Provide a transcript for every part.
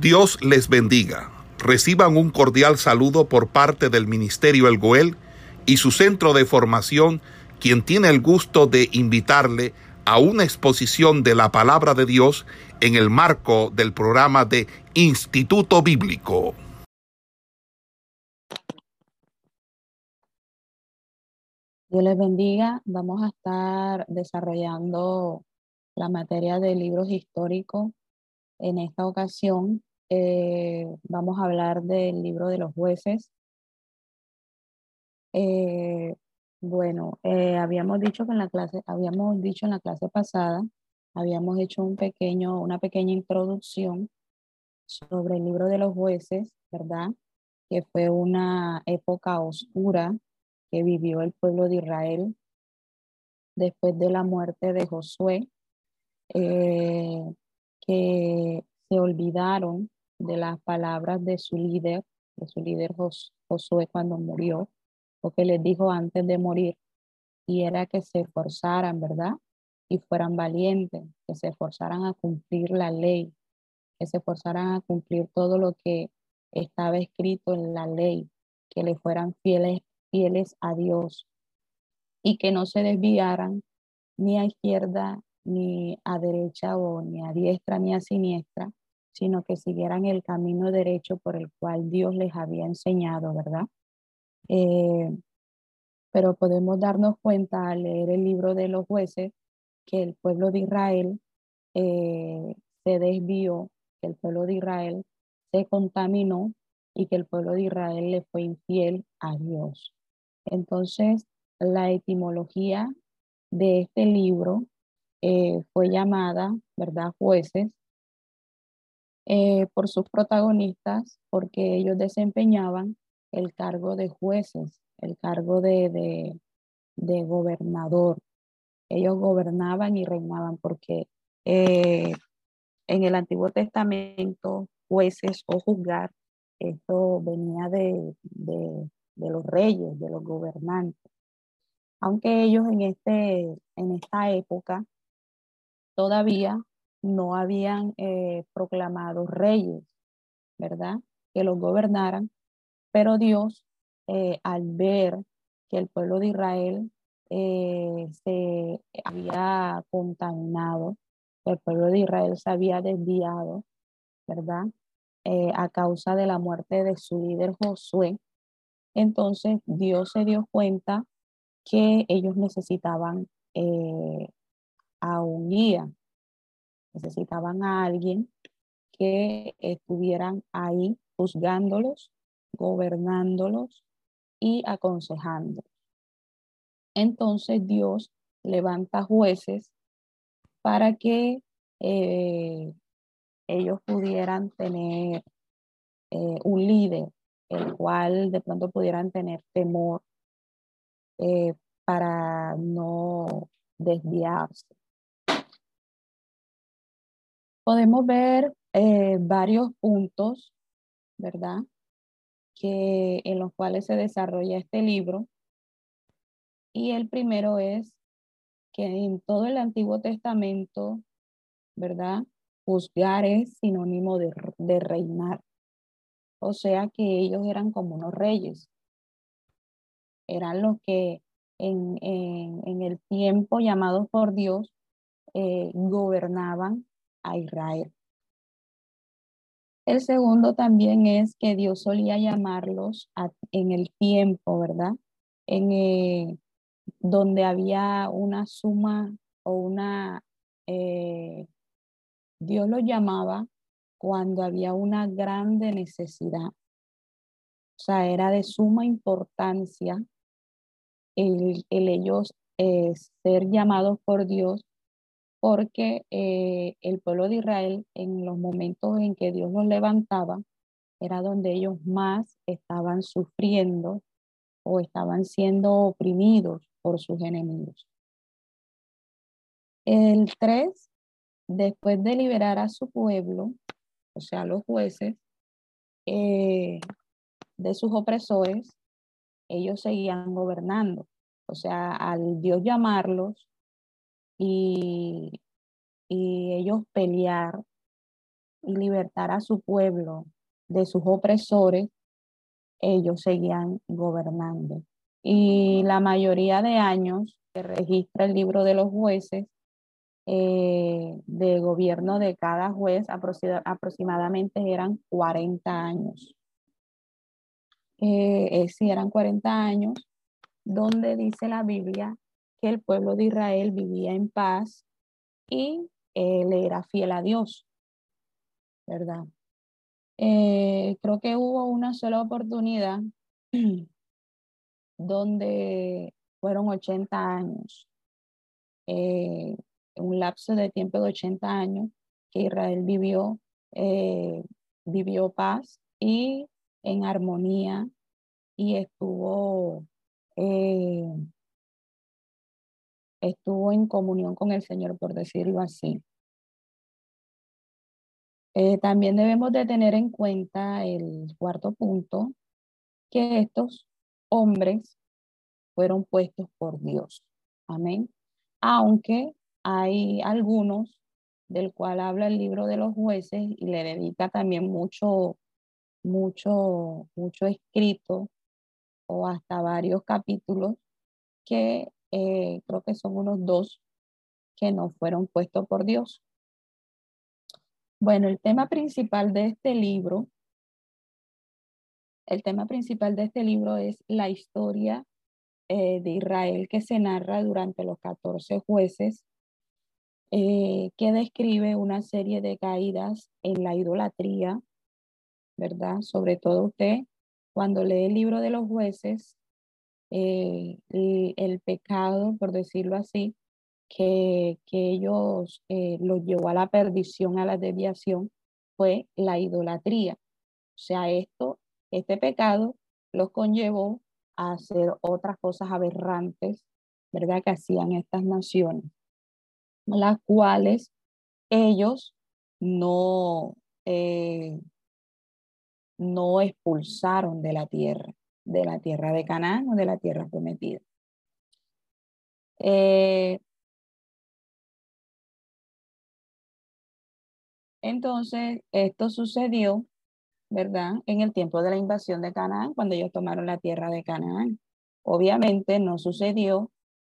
Dios les bendiga. Reciban un cordial saludo por parte del Ministerio El Goel y su centro de formación, quien tiene el gusto de invitarle a una exposición de la palabra de Dios en el marco del programa de Instituto Bíblico. Dios les bendiga. Vamos a estar desarrollando la materia de libros históricos. En esta ocasión vamos a hablar del libro de los jueces. Habíamos dicho en la clase pasada, habíamos hecho una pequeña introducción sobre el libro de los jueces, ¿verdad? Que fue una época oscura que vivió el pueblo de Israel después de la muerte de Josué, que se olvidaron de las palabras de su líder Josué cuando murió, porque les dijo antes de morir, y era que se esforzaran, ¿verdad? Y fueran valientes, que se esforzaran a cumplir la ley, que se esforzaran a cumplir todo lo que estaba escrito en la ley, que le fueran fieles a Dios y que no se desviaran ni a izquierda ni a derecha o ni a diestra ni a siniestra, sino que siguieran el camino derecho por el cual Dios les había enseñado, ¿verdad? Pero podemos darnos cuenta al leer el libro de los jueces que el pueblo de Israel se desvió, que el pueblo de Israel se contaminó y que el pueblo de Israel le fue infiel a Dios. Entonces, la etimología de este libro fue llamada, ¿verdad?, jueces, por sus protagonistas, porque ellos desempeñaban el cargo de jueces, el cargo de gobernador. Ellos gobernaban y reinaban porque en el Antiguo Testamento, jueces o juzgar, esto venía de los reyes, de los gobernantes. Aunque ellos en esta época todavía no habían proclamado reyes, ¿verdad?, que los gobernaran, pero Dios, al ver que el pueblo de Israel se había contaminado, el pueblo de Israel se había desviado, ¿verdad?, a causa de la muerte de su líder Josué, entonces Dios se dio cuenta que ellos necesitaban a un guía, necesitaban a alguien que estuvieran ahí juzgándolos, gobernándolos y aconsejándolos. Entonces Dios levanta jueces para que ellos pudieran tener un líder, el cual de pronto pudieran tener temor para no desviarse. Podemos ver varios puntos, ¿verdad?, que en los cuales se desarrolla este libro. Y el primero es que en todo el Antiguo Testamento, ¿verdad?, juzgar es sinónimo de reinar. O sea que ellos eran como unos reyes. Eran los que en el tiempo llamado por Dios gobernaban a Israel. El segundo también es que Dios solía llamarlos en el tiempo, ¿verdad?, donde había una suma o Dios los llamaba cuando había una grande necesidad. O sea, era de suma importancia el ellos ser llamados por Dios, porque el pueblo de Israel, en los momentos en que Dios los levantaba, era donde ellos más estaban sufriendo o estaban siendo oprimidos por sus enemigos. El 3, después de liberar a su pueblo, o sea, los jueces, de sus opresores, ellos seguían gobernando. O sea, al Dios llamarlos, y ellos pelear y libertar a su pueblo de sus opresores, ellos seguían gobernando. Y la mayoría de años que registra el libro de los jueces, de gobierno de cada juez aproximadamente eran 40 años. Sí, eran 40 años, donde dice la Biblia que el pueblo de Israel vivía en paz y le era fiel a Dios, ¿verdad? Creo que hubo una sola oportunidad donde fueron 80 años. Un lapso de tiempo de 80 años que Israel vivió paz y en armonía, y estuvo en comunión con el Señor, por decirlo así. También debemos de tener en cuenta el cuarto punto, que estos hombres fueron puestos por Dios. Amén. Aunque hay algunos del cual habla el libro de los jueces y le dedica también mucho escrito, o hasta varios capítulos, que creo que son unos 2 que no fueron puestos por Dios. Bueno, el tema principal de este libro es la historia de Israel, que se narra durante los 14 jueces, que describe una serie de caídas en la idolatría, ¿verdad? Sobre todo usted, cuando lee el libro de los jueces, el pecado, por decirlo así, que ellos los llevó a la perdición, a la desviación, fue la idolatría. O sea, este pecado los conllevó a hacer otras cosas aberrantes, ¿verdad?, que hacían estas naciones, las cuales ellos no expulsaron de la tierra de Canaán o de la tierra prometida. Entonces, esto sucedió, ¿verdad?, en el tiempo de la invasión de Canaán, cuando ellos tomaron la tierra de Canaán. Obviamente no sucedió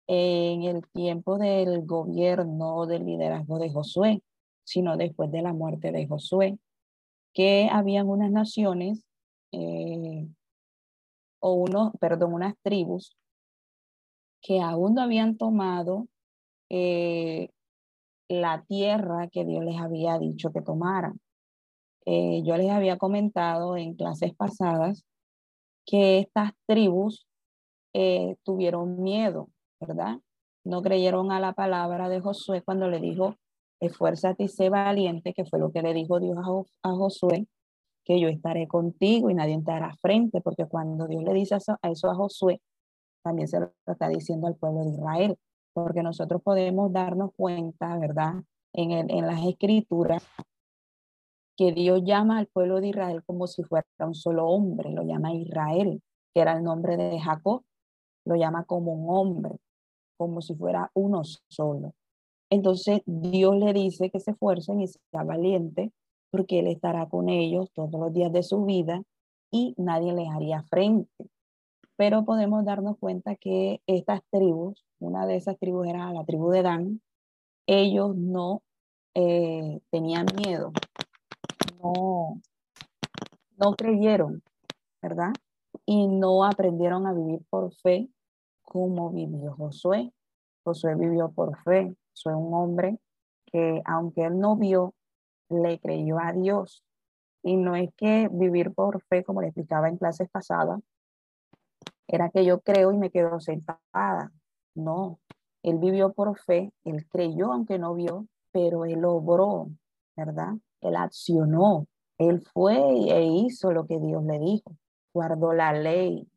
en el tiempo del gobierno o del liderazgo de Josué, sino después de la muerte de Josué, que habían unas naciones, unas tribus, que aún no habían tomado la tierra que Dios les había dicho que tomaran. Yo les había comentado en clases pasadas que estas tribus tuvieron miedo, ¿verdad? No creyeron a la palabra de Josué cuando le dijo, esfuérzate y sé valiente, que fue lo que le dijo Dios a Josué, que yo estaré contigo y nadie te hará frente, porque cuando Dios le dice eso a Josué, también se lo está diciendo al pueblo de Israel, porque nosotros podemos darnos cuenta, ¿verdad?, en las Escrituras, que Dios llama al pueblo de Israel como si fuera un solo hombre, lo llama Israel, que era el nombre de Jacob, lo llama como un hombre, como si fuera uno solo. Entonces Dios le dice que se esfuercen y sea valiente, porque Él estará con ellos todos los días de su vida y nadie les haría frente. Pero podemos darnos cuenta que estas tribus, una de esas tribus era la tribu de Dan, ellos no tenían miedo, no creyeron, ¿verdad? Y no aprendieron a vivir por fe como vivió Josué. Josué vivió por fe. Fue un hombre que, aunque él no vio, le creyó a Dios. Y no es que vivir por fe, como le explicaba en clases pasadas, era que yo creo y me quedo sentada. No, él vivió por fe, él creyó aunque no vio, pero él obró, ¿verdad? Él accionó, él fue e hizo lo que Dios le dijo, guardó la ley,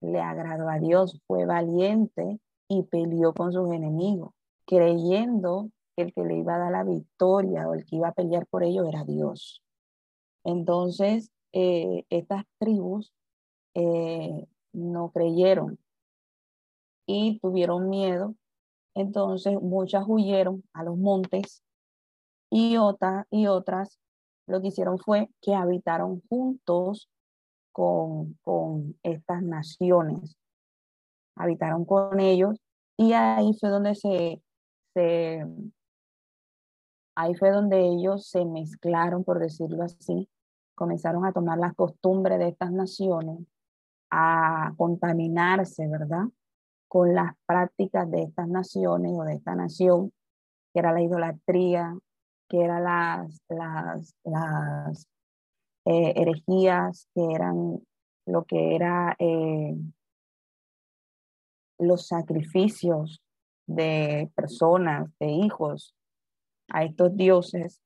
le agradó a Dios, fue valiente y peleó con sus enemigos, creyendo que el que le iba a dar la victoria o el que iba a pelear por ellos era Dios. Entonces, estas tribus no creyeron y tuvieron miedo. Entonces, muchas huyeron a los montes, y otras, lo que hicieron fue que habitaron juntos con estas naciones. Habitaron con ellos y ahí fue donde ahí fue donde ellos se mezclaron, por decirlo así. Comenzaron a tomar las costumbres de estas naciones, a contaminarse, ¿verdad?, con las prácticas de estas naciones o de esta nación, que era la idolatría, que eran las herejías, que eran lo que era los sacrificios de personas, de hijos, a estos dioses,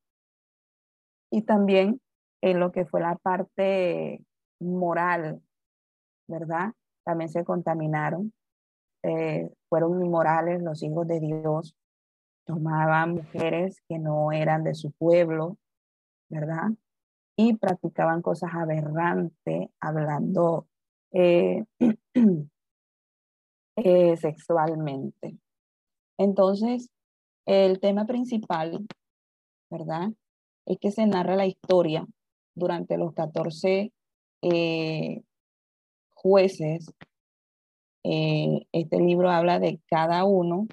y también en lo que fue la parte moral, ¿verdad? También se contaminaron, fueron inmorales los hijos de Dios, tomaban mujeres que no eran de su pueblo, ¿verdad? Y practicaban cosas aberrantes, hablando sexualmente. Entonces, el tema principal, ¿verdad?, es que se narra la historia durante los 14 jueces. Este libro habla de cada uno,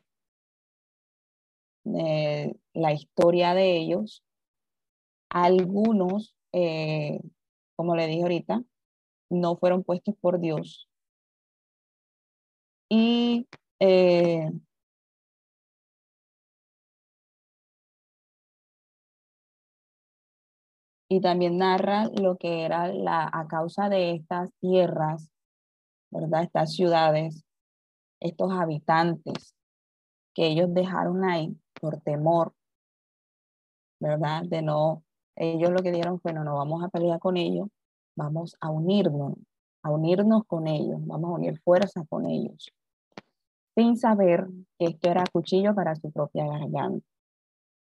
la historia de ellos. Algunos, como le dije ahorita, no fueron puestos por Dios. Y también narra lo que era a causa de estas tierras, ¿verdad?, estas ciudades, estos habitantes que ellos dejaron ahí por temor, ¿verdad? De no, ellos lo que dijeron fue, no vamos a pelear con ellos, vamos a unirnos con ellos, vamos a unir fuerzas con ellos, sin saber que esto era cuchillo para su propia garganta.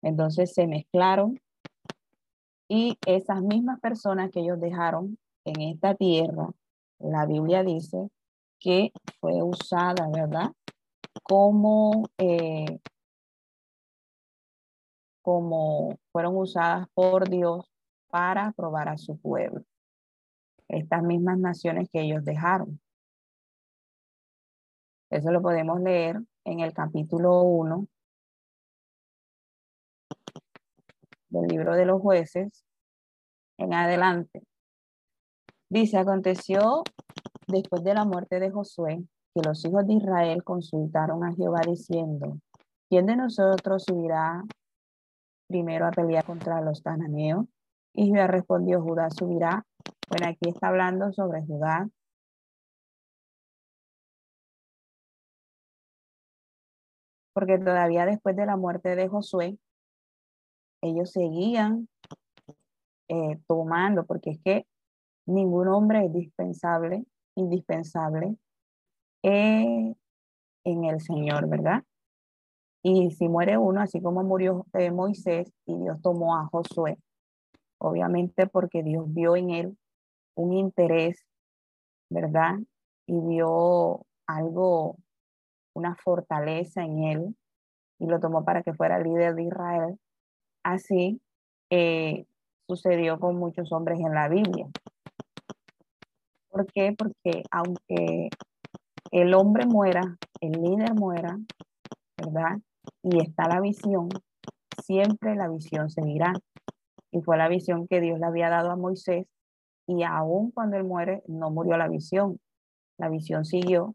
Entonces se mezclaron. Y esas mismas personas que ellos dejaron en esta tierra, la Biblia dice que fue usada, ¿verdad?, como fueron usadas por Dios para probar a su pueblo. Estas mismas naciones que ellos dejaron. Eso lo podemos leer en el capítulo 1. Del libro de los jueces, en adelante. Dice, aconteció después de la muerte de Josué, que los hijos de Israel consultaron a Jehová diciendo, ¿quién de nosotros subirá primero a pelear contra los cananeos? Y Jehová respondió, Judá subirá. Bueno, aquí está hablando sobre Judá. Porque todavía después de la muerte de Josué, ellos seguían tomando, porque es que ningún hombre es indispensable en el Señor, ¿verdad? Y si muere uno, así como murió Moisés y Dios tomó a Josué, obviamente porque Dios vio en él un interés, ¿verdad? Y vio algo, una fortaleza en él, y lo tomó para que fuera líder de Israel. Así sucedió con muchos hombres en la Biblia. ¿Por qué? Porque aunque el hombre muera, el líder muera, ¿verdad?, y está la visión, siempre la visión seguirá. Y fue la visión que Dios le había dado a Moisés, y aún cuando él muere, no murió la visión. La visión siguió,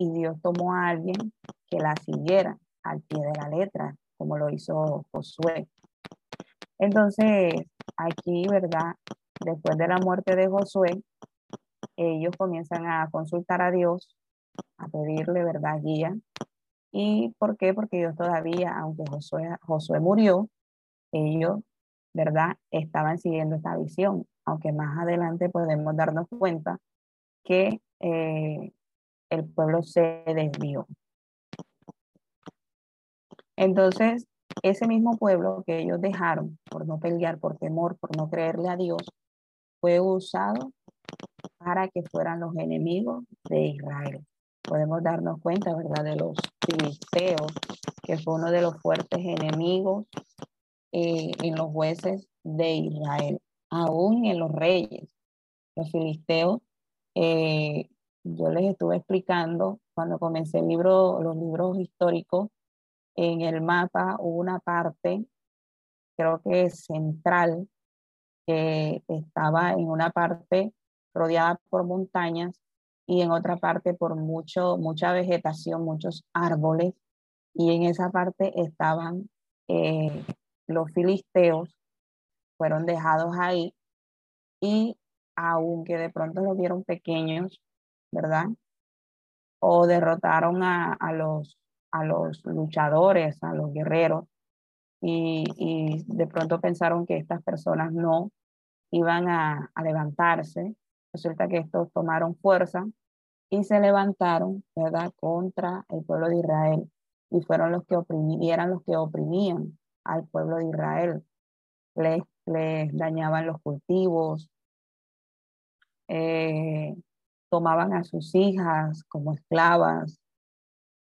y Dios tomó a alguien que la siguiera al pie de la letra, como lo hizo Josué. Entonces, aquí, ¿verdad?, después de la muerte de Josué, ellos comienzan a consultar a Dios, a pedirle, ¿verdad?, guía. ¿Y por qué? Porque Dios todavía, aunque Josué murió, ellos, ¿verdad?, estaban siguiendo esta visión. Aunque más adelante podemos darnos cuenta que el pueblo se desvió. Entonces, ese mismo pueblo que ellos dejaron por no pelear, por temor, por no creerle a Dios, fue usado para que fueran los enemigos de Israel. Podemos darnos cuenta, ¿verdad?, de los filisteos, que fue uno de los fuertes enemigos en los jueces de Israel, aún en los reyes. Los filisteos, yo les estuve explicando cuando comencé el libro, los libros históricos, en el mapa hubo una parte, creo que central, que estaba en una parte rodeada por montañas y en otra parte por mucha vegetación, muchos árboles, y en esa parte estaban los filisteos, fueron dejados ahí, y aunque de pronto los vieron pequeños, ¿verdad? O derrotaron a los luchadores, a los guerreros, y de pronto pensaron que estas personas no iban a levantarse. Resulta que estos tomaron fuerza y se levantaron, ¿verdad?, contra el pueblo de Israel, y fueron los que oprimían al pueblo de Israel. Les dañaban los cultivos, tomaban a sus hijas como esclavas,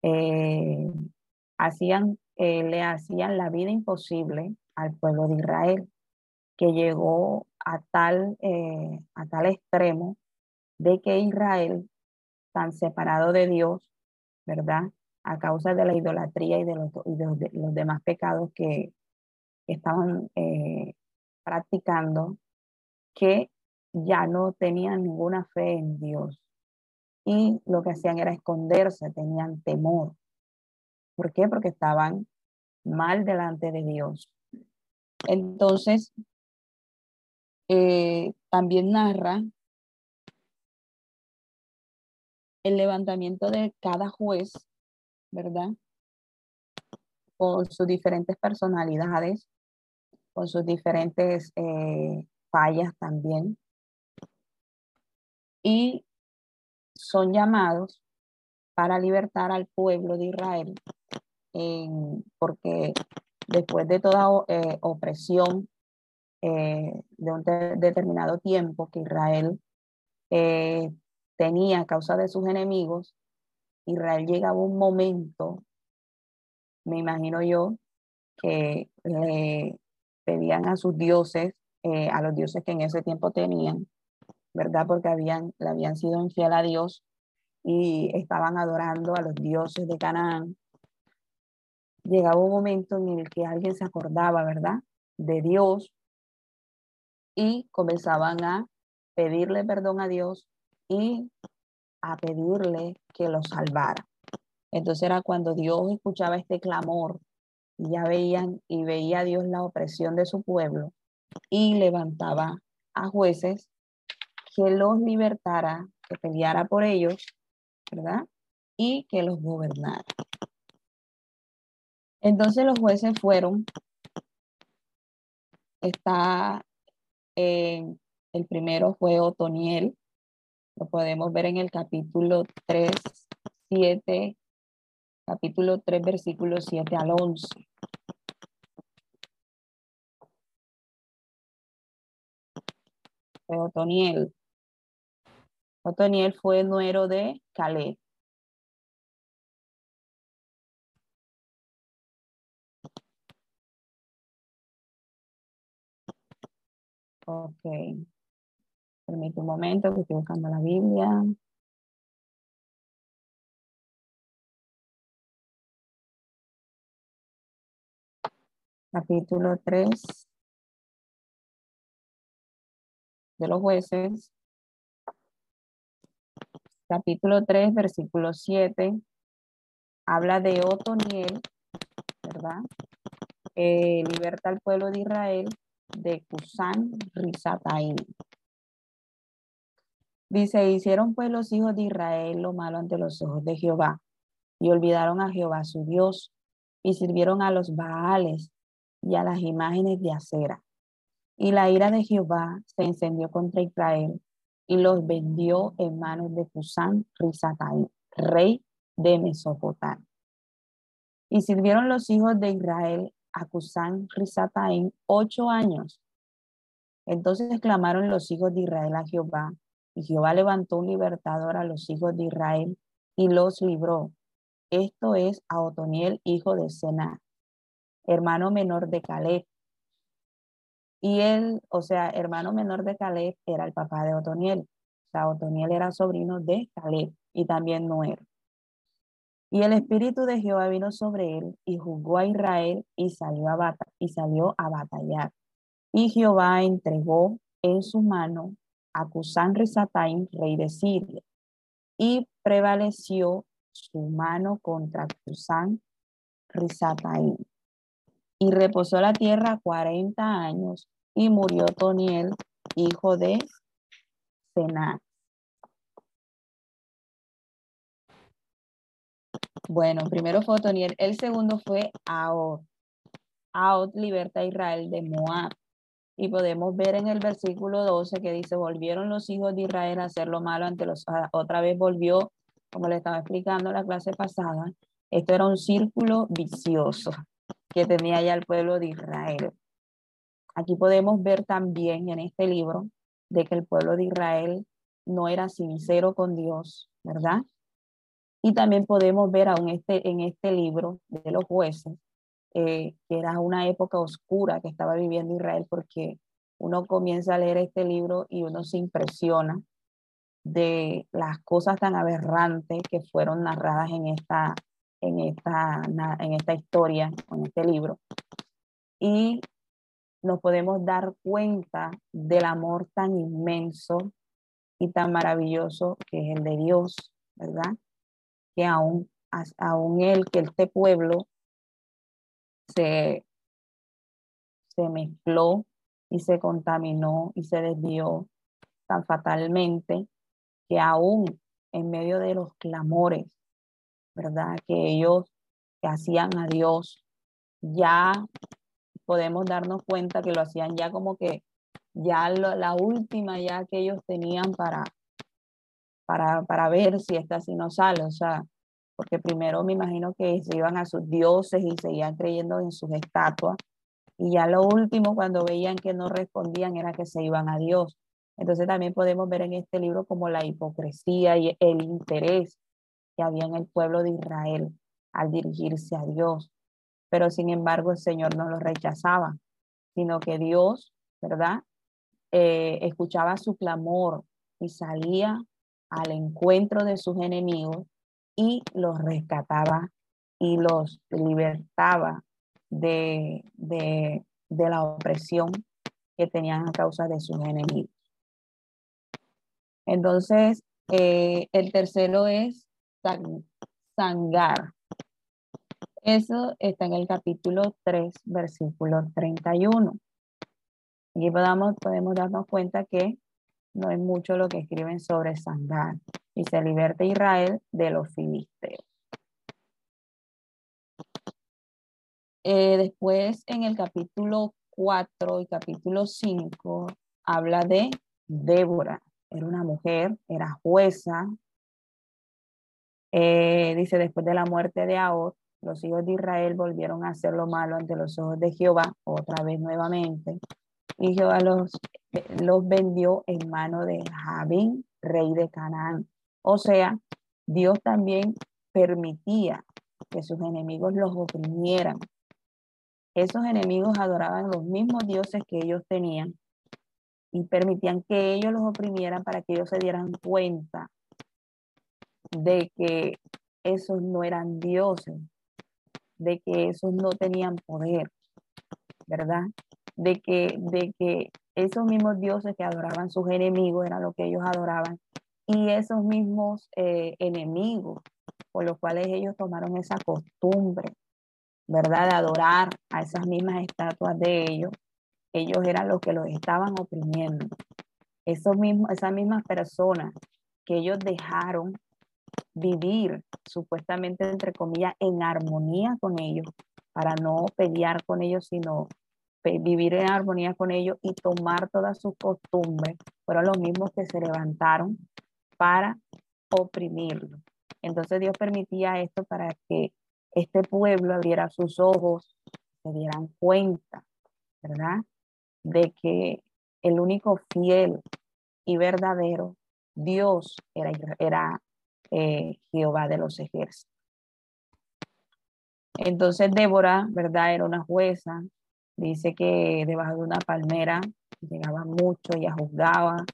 le hacían la vida imposible al pueblo de Israel, que llegó a tal extremo de que Israel, tan separado de Dios, ¿verdad?, a causa de la idolatría y de los demás pecados que estaban practicando, que ya no tenían ninguna fe en Dios, y lo que hacían era esconderse, tenían temor. ¿Por qué? Porque estaban mal delante de Dios. Entonces, también narra el levantamiento de cada juez, ¿verdad?, con sus diferentes personalidades, con sus diferentes fallas también, y son llamados para libertar al pueblo de Israel, porque después de toda opresión de un determinado tiempo que Israel tenía a causa de sus enemigos, Israel llegaba un momento, me imagino yo, que le pedían a sus dioses, a los dioses que en ese tiempo tenían, ¿verdad? Porque le habían sido infiel a Dios y estaban adorando a los dioses de Canaán. Llegaba un momento en el que alguien se acordaba, ¿verdad?, de Dios, y comenzaban a pedirle perdón a Dios y a pedirle que lo salvara. Entonces era cuando Dios escuchaba este clamor, y ya veía a Dios la opresión de su pueblo, y levantaba a jueces que los libertara, que peleara por ellos, ¿verdad?, y que los gobernara. Entonces los jueces fueron, el primero fue Otoniel, lo podemos ver en el capítulo 3, 7, capítulo 3, versículos 7 al 11. Fue Otoniel. Otoniel fue nuero de Caleb. Ok. Permítame un momento que estoy buscando la Biblia. Capítulo 3 de los jueces. Capítulo 3, versículo 7, habla de Otoniel, ¿verdad? Liberta al pueblo de Israel de Cusán-Risataín. Dice: hicieron pues los hijos de Israel lo malo ante los ojos de Jehová, y olvidaron a Jehová su Dios, y sirvieron a los Baales y a las imágenes de Asera. Y la ira de Jehová se encendió contra Israel, y los vendió en manos de Cusán-Risataín, rey de Mesopotamia. Y sirvieron los hijos de Israel a Cusán-Risataín 8 años. Entonces clamaron los hijos de Israel a Jehová, y Jehová levantó un libertador a los hijos de Israel y los libró. Esto es a Otoniel, hijo de Cenaz, hermano menor de Caleb, Y él, o sea, hermano menor de Caleb, era el papá de Otoniel. O sea, Otoniel era sobrino de Caleb y también Noé. Y el espíritu de Jehová vino sobre él y juzgó a Israel y salió a batallar. Y Jehová entregó en su mano a Cusán-Risataín, rey de Siria, y prevaleció su mano contra Cusán-Risataín. Y reposó la tierra 40 años, y murió Otoniel, hijo de Cenaz. Bueno, primero fue Otoniel, el segundo fue Aod. Aod liberta a Israel de Moab. Y podemos ver en el versículo 12 que dice, volvieron los hijos de Israel a hacer lo malo ante los... Otra vez volvió, como le estaba explicando en la clase pasada, esto era un círculo vicioso que tenía ya el pueblo de Israel. Aquí podemos ver también en este libro de que el pueblo de Israel no era sincero con Dios, ¿verdad? Y también podemos ver aún en este libro de los jueces, que era una época oscura que estaba viviendo Israel, porque uno comienza a leer este libro y uno se impresiona de las cosas tan aberrantes que fueron narradas en esta historia, en este libro. Y nos podemos dar cuenta del amor tan inmenso y tan maravilloso que es el de Dios, ¿verdad? Que aún él, que este pueblo se mezcló y se contaminó y se desvió tan fatalmente, que aún en medio de los clamores, ¿verdad?, que ellos hacían a Dios, ya podemos darnos cuenta que lo hacían ya como que ya la última ya que ellos tenían para ver si esta sí no sale, o sea, porque primero me imagino que se iban a sus dioses y seguían creyendo en sus estatuas, y ya lo último, cuando veían que no respondían, era que se iban a Dios. Entonces también podemos ver en este libro como la hipocresía y el interés que había en el pueblo de Israel al dirigirse a Dios. Pero sin embargo el Señor no los rechazaba, sino que Dios, ¿verdad?, escuchaba su clamor y salía al encuentro de sus enemigos y los rescataba y los libertaba de la opresión que tenían a causa de sus enemigos. Entonces, el tercero es Samgar. Eso está en el capítulo 3, versículo 31. Y podemos darnos cuenta que no es mucho lo que escriben sobre Samgar. Y se liberta Israel de los filisteos. Después, en el capítulo 4 y capítulo 5, habla de Débora. Era una mujer, era jueza. Dice, después de la muerte de Aod, los hijos de Israel volvieron a hacer lo malo ante los ojos de Jehová, otra vez nuevamente. Y Jehová los vendió en mano de Jabín, rey de Canaán. O sea, Dios también permitía que sus enemigos los oprimieran. Esos enemigos adoraban los mismos dioses que ellos tenían y permitían que ellos los oprimieran para que ellos se dieran cuenta de que esos no eran dioses, de que esos no tenían poder, ¿verdad? De que esos mismos dioses que adoraban sus enemigos eran lo que ellos adoraban, y esos mismos enemigos por los cuales ellos tomaron esa costumbre, ¿verdad?, de adorar a esas mismas estatuas de ellos, ellos eran los que los estaban oprimiendo. Esas mismas personas que ellos dejaron vivir, supuestamente, entre comillas, en armonía con ellos, para no pelear con ellos, sino vivir en armonía con ellos y tomar todas sus costumbres, fueron los mismos que se levantaron para oprimirlos. Entonces Dios permitía esto para que este pueblo abriera sus ojos, se dieran cuenta, ¿verdad?, de que el único fiel y verdadero Dios era Jehová de los ejércitos. Entonces Débora, ¿verdad?, era una jueza, Dice que debajo de una palmera llegaba mucho y juzgaba.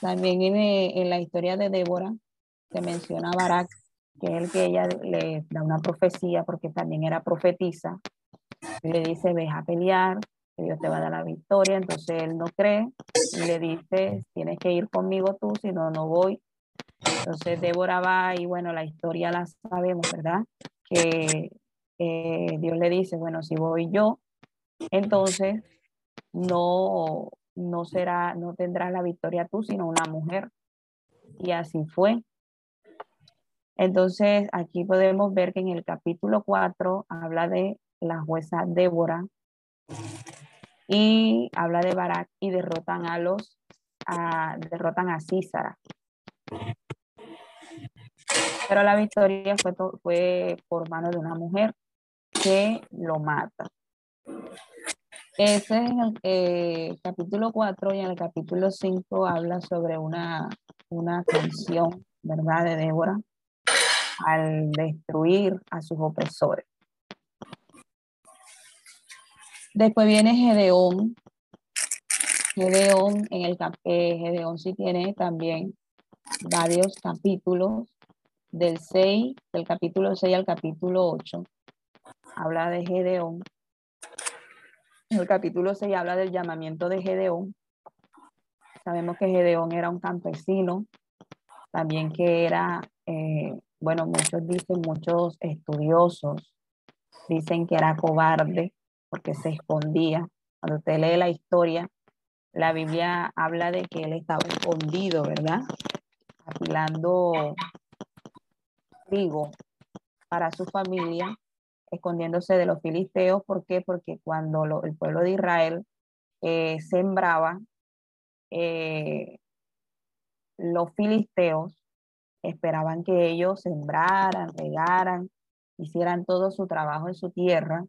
También en la historia de Débora se menciona a Barak, que es el que ella le da una profecía, porque también era profetisa. Y le dice, ves a pelear, que Dios te va a dar la victoria. Entonces él no cree y le dice, tienes que ir conmigo tú, si no, no voy. Entonces Débora va y bueno, la historia la sabemos, ¿verdad? Que Dios le dice, bueno, si voy yo, entonces no tendrás la victoria tú, sino una mujer. Y así fue. Entonces aquí podemos ver que en el capítulo 4 habla de la jueza Débora y habla de Barak y derrotan a Císara. Pero la victoria fue por mano de una mujer que lo mata. Ese es en el capítulo 4, y en el capítulo 5 habla sobre una canción, ¿verdad?, de Débora al destruir a sus opresores. Después viene Gedeón. Gedeón sí tiene también varios capítulos, del capítulo 6 al capítulo 8 habla de Gedeón. En el capítulo 6 habla del llamamiento de Gedeón. Sabemos que Gedeón era un campesino, también que era, bueno, muchos estudiosos dicen que era cobarde porque se escondía. Cuando usted lee la historia, la Biblia habla de que él estaba escondido, ¿verdad?, apilando trigo para su familia, escondiéndose de los filisteos. ¿Por qué? Porque cuando el pueblo de Israel sembraba, los filisteos esperaban que ellos sembraran, regaran, hicieran todo su trabajo en su tierra,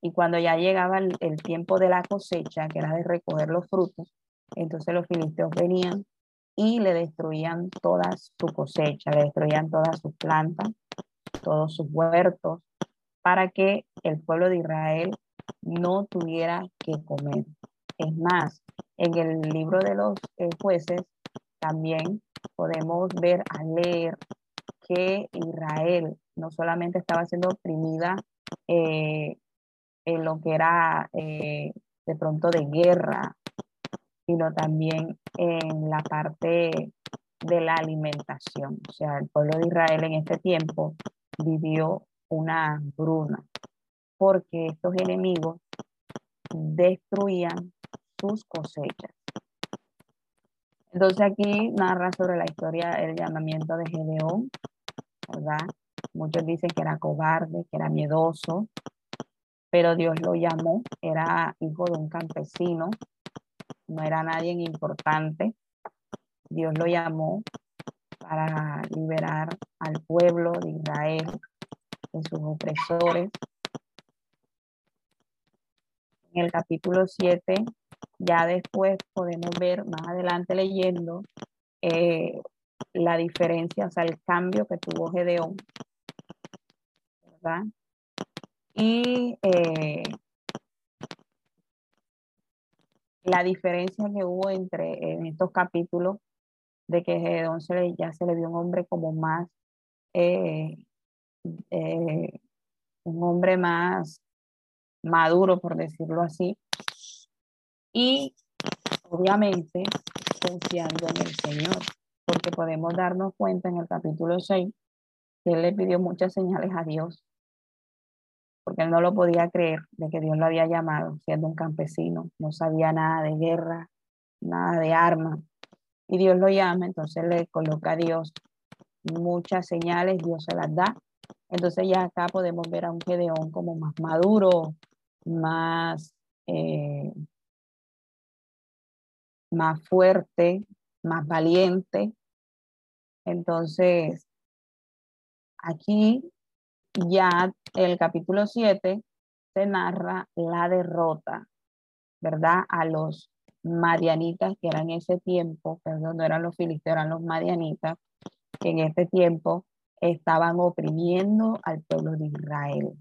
y cuando ya llegaba el tiempo de la cosecha, que era de recoger los frutos, entonces los filisteos venían y le destruían toda su cosecha, le destruían todas sus plantas, todos sus huertos, para que el pueblo de Israel no tuviera que comer. Es más, en el libro de los jueces también podemos ver, al leer, que Israel no solamente estaba siendo oprimida en lo que era de pronto de guerra, sino también en la parte de la alimentación. O sea, el pueblo de Israel en este tiempo vivió una hambruna, porque estos enemigos destruían sus cosechas. Entonces aquí narra sobre la historia del llamamiento de Gedeón, ¿verdad? Muchos dicen que era cobarde, que era miedoso, pero Dios lo llamó. Era hijo de un campesino, no era nadie importante. Dios lo llamó para liberar al pueblo de Israel de sus opresores. En el capítulo 7, ya después podemos ver más adelante leyendo la diferencia, o sea, el cambio que tuvo Gedeón, ¿verdad? Y la diferencia que hubo en estos capítulos, de que Gedeón ya se le vio un hombre como más, un hombre más maduro, por decirlo así, y obviamente confiando en el Señor, porque podemos darnos cuenta en el capítulo 6 que él le pidió muchas señales a Dios, porque él no lo podía creer de que Dios lo había llamado, siendo un campesino, no sabía nada de guerra, nada de armas, y Dios lo llama. Entonces le coloca a Dios muchas señales, Dios se las da. Entonces ya acá podemos ver a un Gedeón como más maduro, más fuerte, más valiente. Entonces aquí ya el capítulo 7 se narra la derrota, ¿verdad?, a los madianitas, que eran en ese tiempo, perdón, no eran los filisteos, eran los madianitas, que en este tiempo estaban oprimiendo al pueblo de Israel,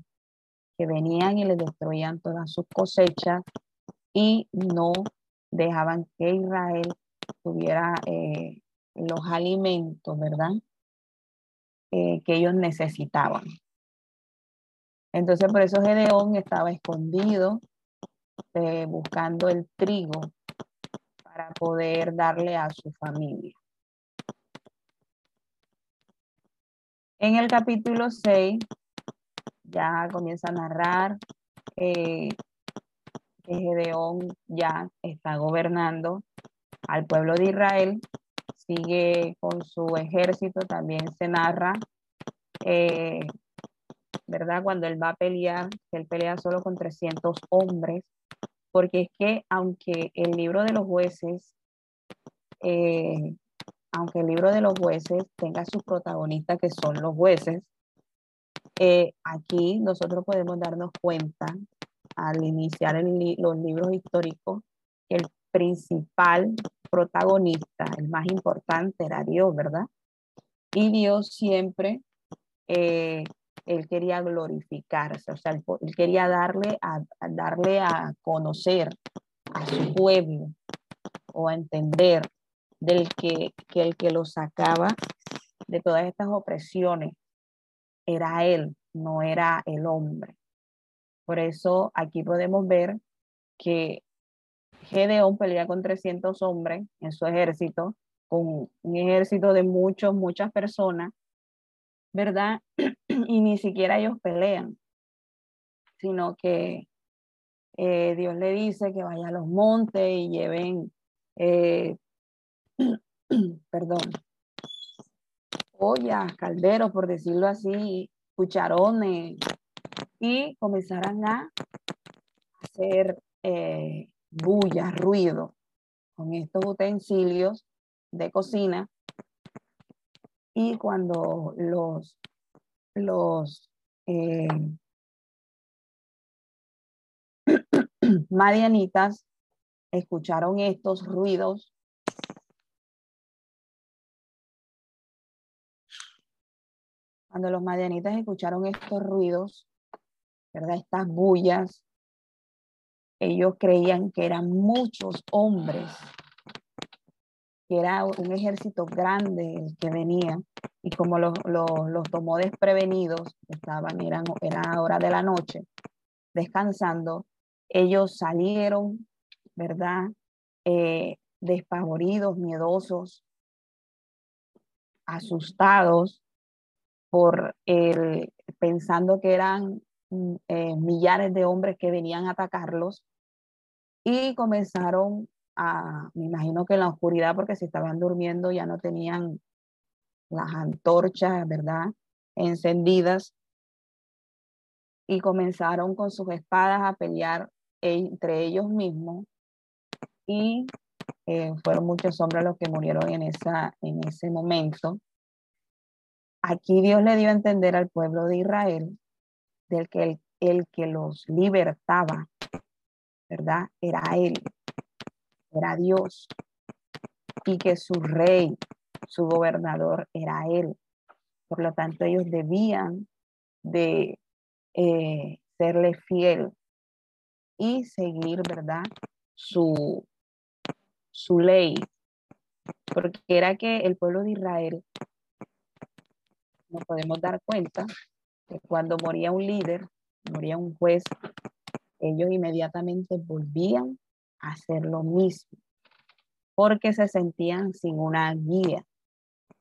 que venían y les destruían todas sus cosechas y no dejaban que Israel tuviera los alimentos, ¿verdad? Que ellos necesitaban. Entonces por eso Gedeón estaba escondido buscando el trigo para poder darle a su familia. En el capítulo 6 ya comienza a narrar que Gedeón ya está gobernando al pueblo de Israel, sigue con su ejército. También se narra, ¿verdad? Cuando él va a pelear, él pelea solo con 300 hombres, porque es que aunque el libro de los jueces tenga sus protagonistas que son los jueces, aquí nosotros podemos darnos cuenta al iniciar los libros históricos que el principal protagonista, el más importante, era Dios, ¿verdad? Y Dios siempre, él quería glorificarse, o sea, él quería darle a conocer a su pueblo o a entender que el que lo sacaba de todas estas opresiones era él, no era el hombre. Por eso aquí podemos ver que Gedeón pelea con 300 hombres en su ejército, con un ejército de muchas personas, ¿verdad? Y ni siquiera ellos pelean, sino que Dios le dice que vaya a los montes y lleven, perdón, ollas, calderos, por decirlo así, cucharones, y comenzarán a hacer bulla, ruido con estos utensilios de cocina. Y cuando los madianitas escucharon estos ruidos, ¿verdad? Estas bullas, ellos creían que eran muchos hombres, que era un ejército grande el que venía, y como los tomó desprevenidos, era hora de la noche, descansando, ellos salieron, ¿verdad? Despavoridos, miedosos, asustados, pensando que eran millares de hombres que venían a atacarlos, y comenzaron a, me imagino que en la oscuridad, porque si estaban durmiendo ya no tenían las antorchas, ¿verdad?, encendidas, y comenzaron con sus espadas a pelear entre ellos mismos, y fueron muchos hombres los que murieron en ese momento. Aquí Dios le dio a entender al pueblo de Israel del que el que los libertaba, ¿verdad?, era él, era Dios, y que su rey, su gobernador, era él. Por lo tanto, ellos debían de serle fiel y seguir, ¿verdad?, su ley, porque era que el pueblo de Israel, nos podemos dar cuenta que cuando moría un líder, moría un juez, ellos inmediatamente volvían a hacer lo mismo, porque se sentían sin una guía,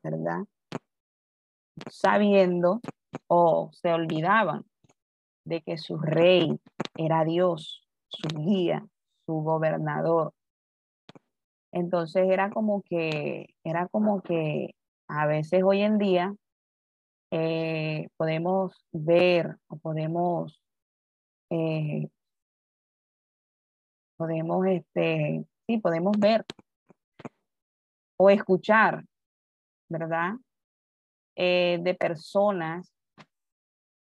¿verdad? Sabiendo, o se olvidaban de que su rey era Dios, su guía, su gobernador. Entonces era como que a veces hoy en día podemos ver o podemos ver o escuchar, ¿verdad?, de personas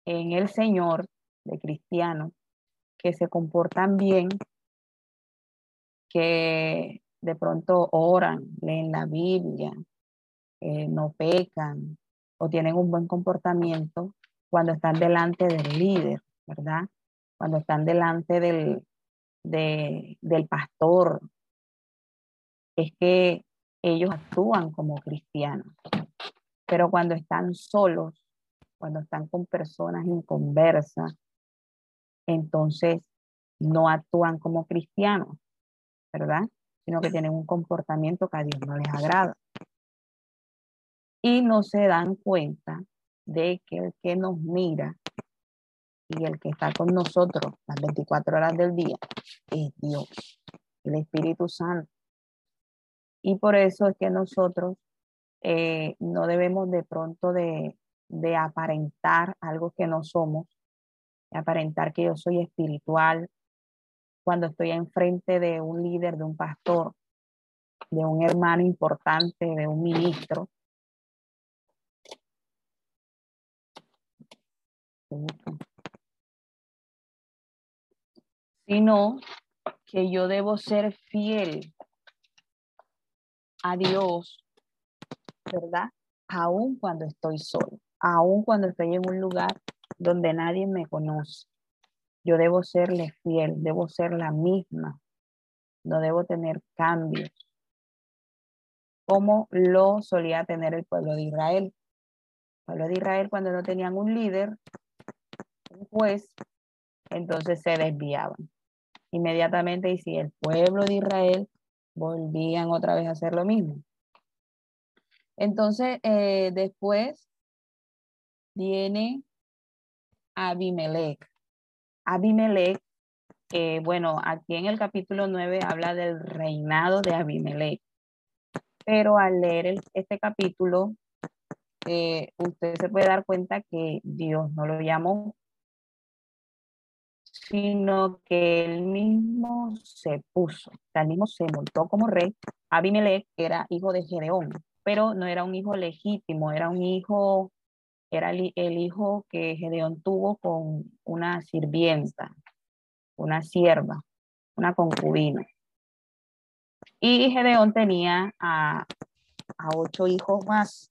en el Señor, de cristianos, que se comportan bien, que de pronto oran, leen la Biblia, no pecan, o tienen un buen comportamiento cuando están delante del líder, ¿verdad? Cuando están delante del pastor. Es que ellos actúan como cristianos, pero cuando están solos, cuando están con personas inconversas, entonces no actúan como cristianos, ¿verdad? Sino que tienen un comportamiento que a Dios no les agrada. Y no se dan cuenta de que el que nos mira y el que está con nosotros las 24 horas del día es Dios, el Espíritu Santo. Y por eso es que nosotros no debemos de pronto de aparentar algo que no somos, aparentar que yo soy espiritual cuando estoy enfrente de un líder, de un pastor, de un hermano importante, de un ministro. Sino que yo debo ser fiel a Dios, ¿verdad? Aún cuando estoy solo, aún cuando estoy en un lugar donde nadie me conoce, yo debo serle fiel, debo ser la misma, no debo tener cambios, como lo solía tener el pueblo de Israel. El pueblo de Israel, cuando no tenían un líder, un juez, entonces se desviaban inmediatamente, y si el pueblo de Israel volvían otra vez a hacer lo mismo. Entonces después viene Abimelec. Abimelec, bueno, aquí en el capítulo 9 habla del reinado de Abimelec, pero al leer este capítulo usted se puede dar cuenta que Dios no lo llamó, sino que él mismo se puso, él mismo se montó como rey. Abimelec era hijo de Gedeón, pero no era un hijo legítimo, era el hijo que Gedeón tuvo con una sirvienta, una sierva, una concubina. Y Gedeón tenía a 8 hijos más.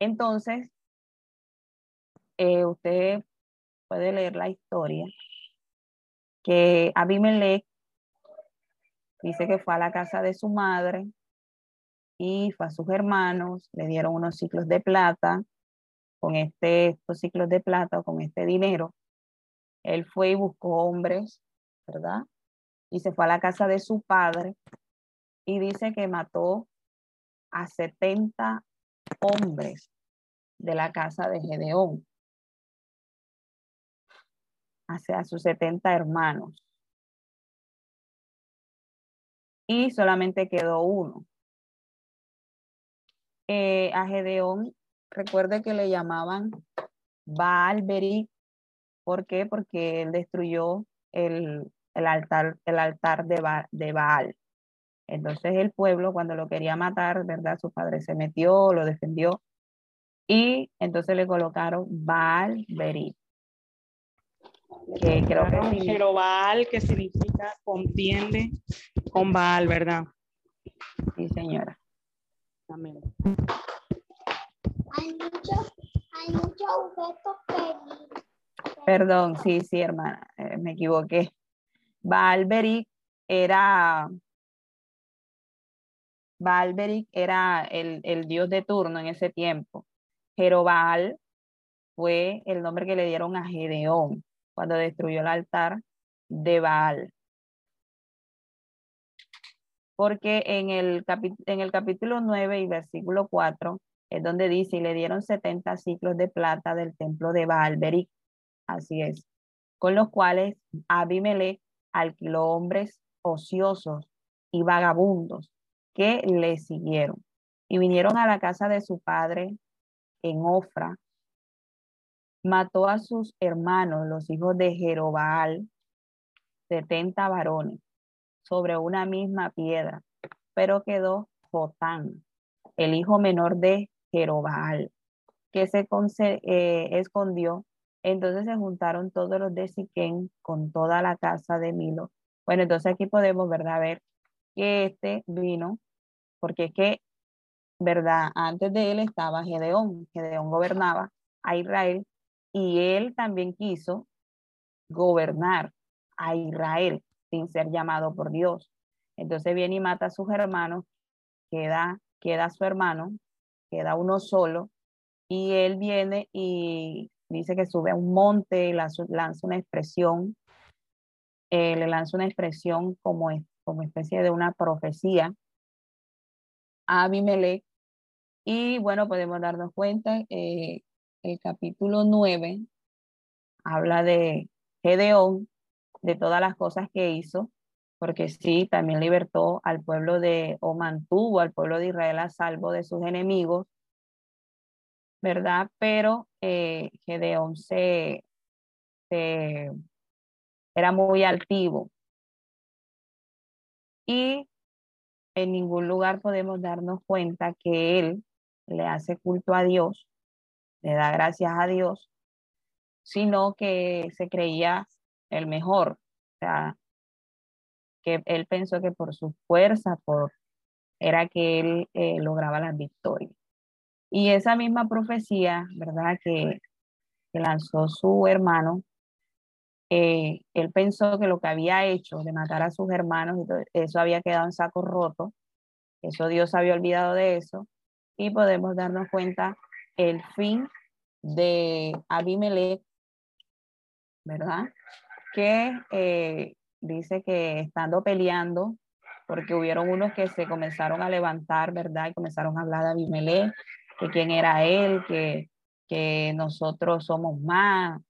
Entonces, usted puede leer la historia, que Abimelec dice que fue a la casa de su madre y fue a sus hermanos, le dieron unos ciclos de plata. Con estos ciclos de plata, o con este dinero, él fue y buscó hombres, ¿verdad? Y se fue a la casa de su padre, y dice que mató a 70 hombres de la casa de Gedeón, hacia sus 70 hermanos, y solamente quedó uno. A Gedeón, recuerde que le llamaban Baal-berit. ¿Por qué? Porque él destruyó el altar de Baal. Entonces el pueblo, cuando lo quería matar, ¿verdad?, su padre se metió, lo defendió, y entonces le colocaron Baal-berit, que creo que significa Jerobaal, que significa contiende con Baal, ¿verdad? Sí, señora. Amén. Hay muchos objetos que... Perdón, sí, hermana, me equivoqué. Baal-berit era el dios de turno en ese tiempo. Jerobaal fue el nombre que le dieron a Gedeón cuando destruyó el altar de Baal. Porque en el capítulo 9 y versículo 4 es donde dice, y le dieron 70 ciclos de plata del templo de Baal-berit, así es, con los cuales Abimelec alquiló hombres ociosos y vagabundos que le siguieron, y vinieron a la casa de su padre en Ofra. Mató a sus hermanos, los hijos de Jerobaal, 70 varones, sobre una misma piedra, pero quedó Jotán, el hijo menor de Jerobaal, que se escondió. Entonces se juntaron todos los de Siquén con toda la casa de Milo. Bueno, entonces aquí podemos, ¿verdad?, ver que este vino, porque es que ¿verdad? Antes de él estaba Gedeón. Gedeón gobernaba a Israel y él también quiso gobernar a Israel sin ser llamado por Dios. Entonces viene y mata a sus hermanos, queda su hermano, queda uno solo, y él viene y dice que sube a un monte, lanza una expresión, le lanza una expresión como especie de una profecía a Abimelec. Y bueno, podemos darnos cuenta, el capítulo 9 habla de Gedeón, de todas las cosas que hizo, porque sí, también libertó al pueblo o mantuvo al pueblo de Israel a salvo de sus enemigos, ¿verdad? Pero Gedeón era muy altivo. Y en ningún lugar podemos darnos cuenta que él le hace culto a Dios, le da gracias a Dios, sino que se creía el mejor. O sea, que él pensó que por su fuerza era que él lograba las victorias. Y esa misma profecía, ¿verdad?, que lanzó su hermano, él pensó que lo que había hecho de matar a sus hermanos, eso había quedado en saco roto, eso Dios había olvidado de eso, y podemos darnos cuenta el fin de Abimelec, ¿verdad?, que dice que estando peleando, porque hubieron unos que se comenzaron a levantar, ¿verdad?, y comenzaron a hablar de Abimelec, que quién era él, que nosotros somos más,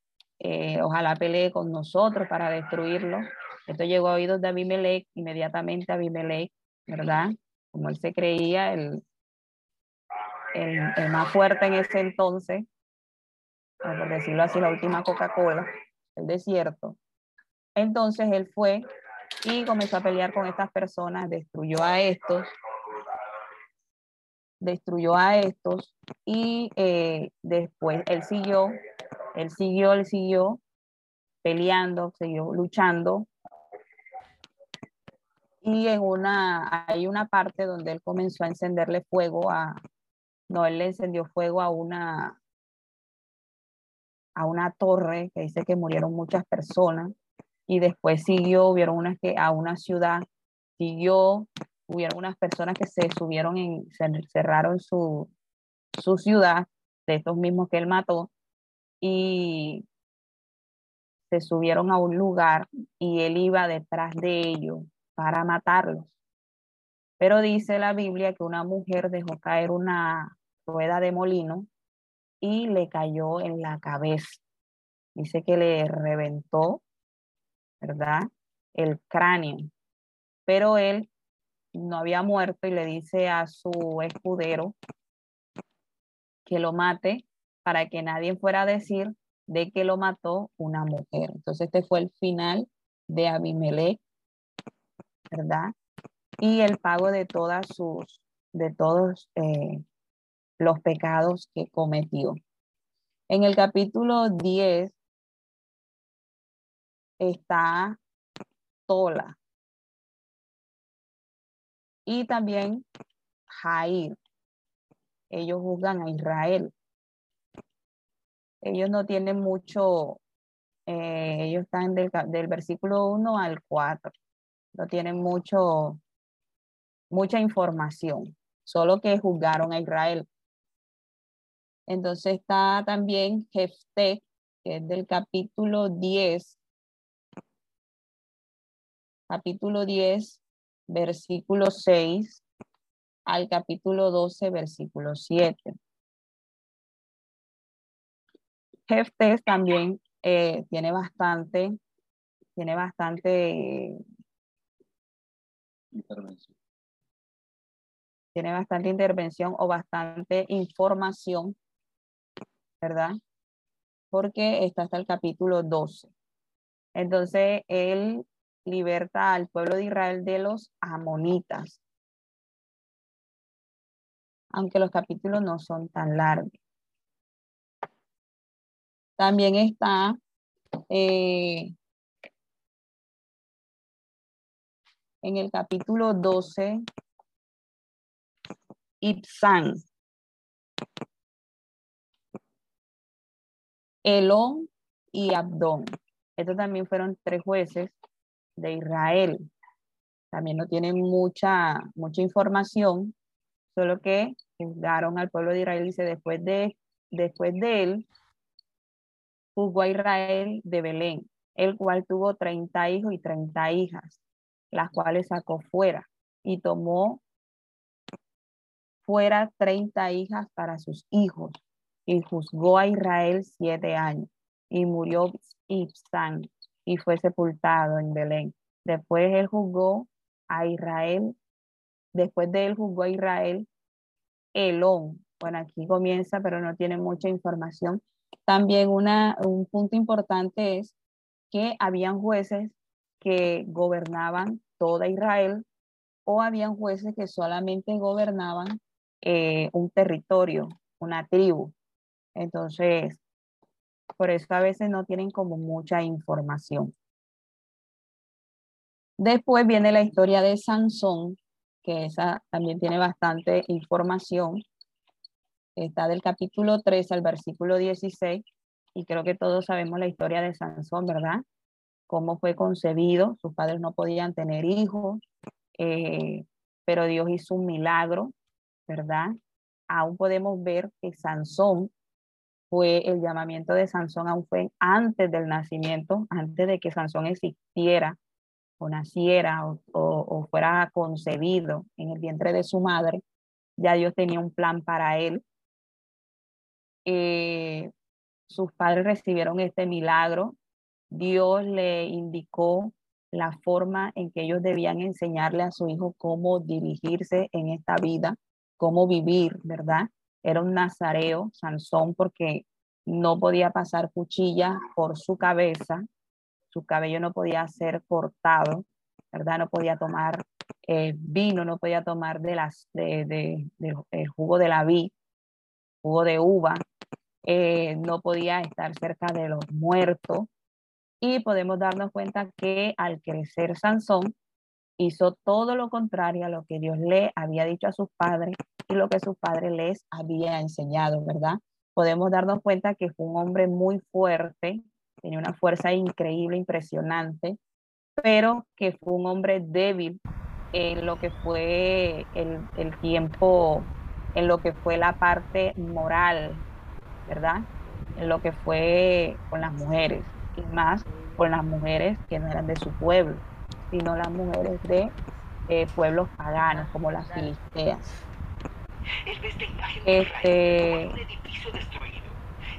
ojalá pelee con nosotros para destruirlo. Esto llegó a oídos de Abimelec. Inmediatamente Abimelec, ¿verdad?, como él se creía el más fuerte en ese entonces, por decirlo así, la última Coca-Cola, el desierto. Entonces él fue y comenzó a pelear con estas personas, destruyó a estos y después él siguió peleando, siguió luchando, y hay una parte donde él comenzó a encenderle fuego él le encendió fuego a una torre, que dice que murieron muchas personas, y después a una ciudad, hubieron unas personas que se subieron se encerraron su ciudad, de estos mismos que él mató, y se subieron a un lugar y él iba detrás de ellos para matarlos. Pero dice la Biblia que una mujer dejó caer una rueda de molino y le cayó en la cabeza. Dice que le reventó, ¿verdad?, el cráneo. Pero él no había muerto y le dice a su escudero que lo mate para que nadie fuera a decir de que lo mató una mujer. Entonces este fue el final de Abimelec, ¿verdad?, y el pago de todos los pecados que cometió. En el capítulo 10 está Tola y también Jair. Ellos juzgan a Israel. Ellos no tienen mucho, ellos están del versículo 1 al 4. No tienen mucha información, solo que juzgaron a Israel. Entonces está también Jefté, que es del capítulo 10. Capítulo 10, versículo 6 al capítulo 12, versículo 7. Jefté también tiene bastante intervención o bastante información, ¿verdad?, porque está hasta el capítulo 12. Entonces él liberta al pueblo de Israel de los amonitas, aunque los capítulos no son tan largos. También está en el capítulo 12 Ibzán, Elón y Abdón. Estos también fueron tres jueces de Israel. También no tienen mucha información, solo que juzgaron al pueblo de Israel. Dice, después de él, juzgó a Israel de Belén, el cual tuvo 30 hijos y 30 hijas, las cuales sacó fuera, y tomó fuera 30 hijas para sus hijos, y juzgó a Israel 7 años, y murió Ibzán, y fue sepultado en Belén. Después de él juzgó a Israel Elón. Bueno, aquí comienza, pero no tiene mucha información. También un punto importante es que habían jueces que gobernaban toda Israel, o habían jueces que solamente gobernaban un territorio, una tribu. Entonces, por eso a veces no tienen como mucha información. Después viene la historia de Sansón, que esa también tiene bastante información. Está del capítulo 3 al versículo 16, y creo que todos sabemos la historia de Sansón, ¿verdad? Cómo fue concebido, sus padres no podían tener hijos, pero Dios hizo un milagro, ¿verdad? Aún podemos ver que el llamamiento de Sansón aún fue antes del nacimiento, antes de que Sansón existiera o naciera o fuera concebido en el vientre de su madre. Ya Dios tenía un plan para él. Sus padres recibieron este milagro. Dios le indicó la forma en que ellos debían enseñarle a su hijo cómo dirigirse en esta vida, cómo vivir, ¿verdad? Era un nazareo, Sansón, porque no podía pasar cuchillas por su cabeza, su cabello no podía ser cortado, ¿verdad? No podía tomar vino, no podía tomar del jugo de la vid, jugo de uva, no podía estar cerca de los muertos. Y podemos darnos cuenta que al crecer Sansón hizo todo lo contrario a lo que Dios le había dicho a sus padres y lo que sus padres les había enseñado, ¿verdad? Podemos darnos cuenta que fue un hombre muy fuerte, tenía una fuerza increíble, impresionante, pero que fue un hombre débil en lo que fue el tiempo, en lo que fue la parte moral, ¿verdad? En lo que fue con las mujeres, y más con las mujeres que no eran de su pueblo, sino las mujeres de pueblos paganos, como las filisteas. El vestigaje de Israel, un edificio destruido,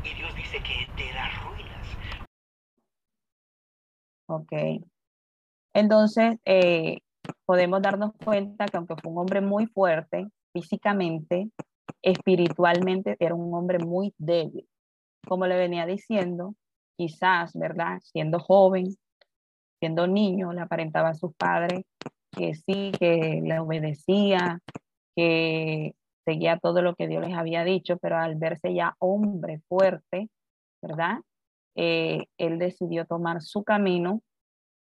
y Dios dice que de las ruinas. Ok. Entonces, podemos darnos cuenta que aunque fue un hombre muy fuerte físicamente, espiritualmente era un hombre muy débil. Como le venía diciendo, quizás, ¿verdad? Siendo joven, siendo niño, le aparentaba a sus padres que sí, que le obedecía, que seguía todo lo que Dios les había dicho, pero al verse ya hombre fuerte, ¿verdad? Él decidió tomar su camino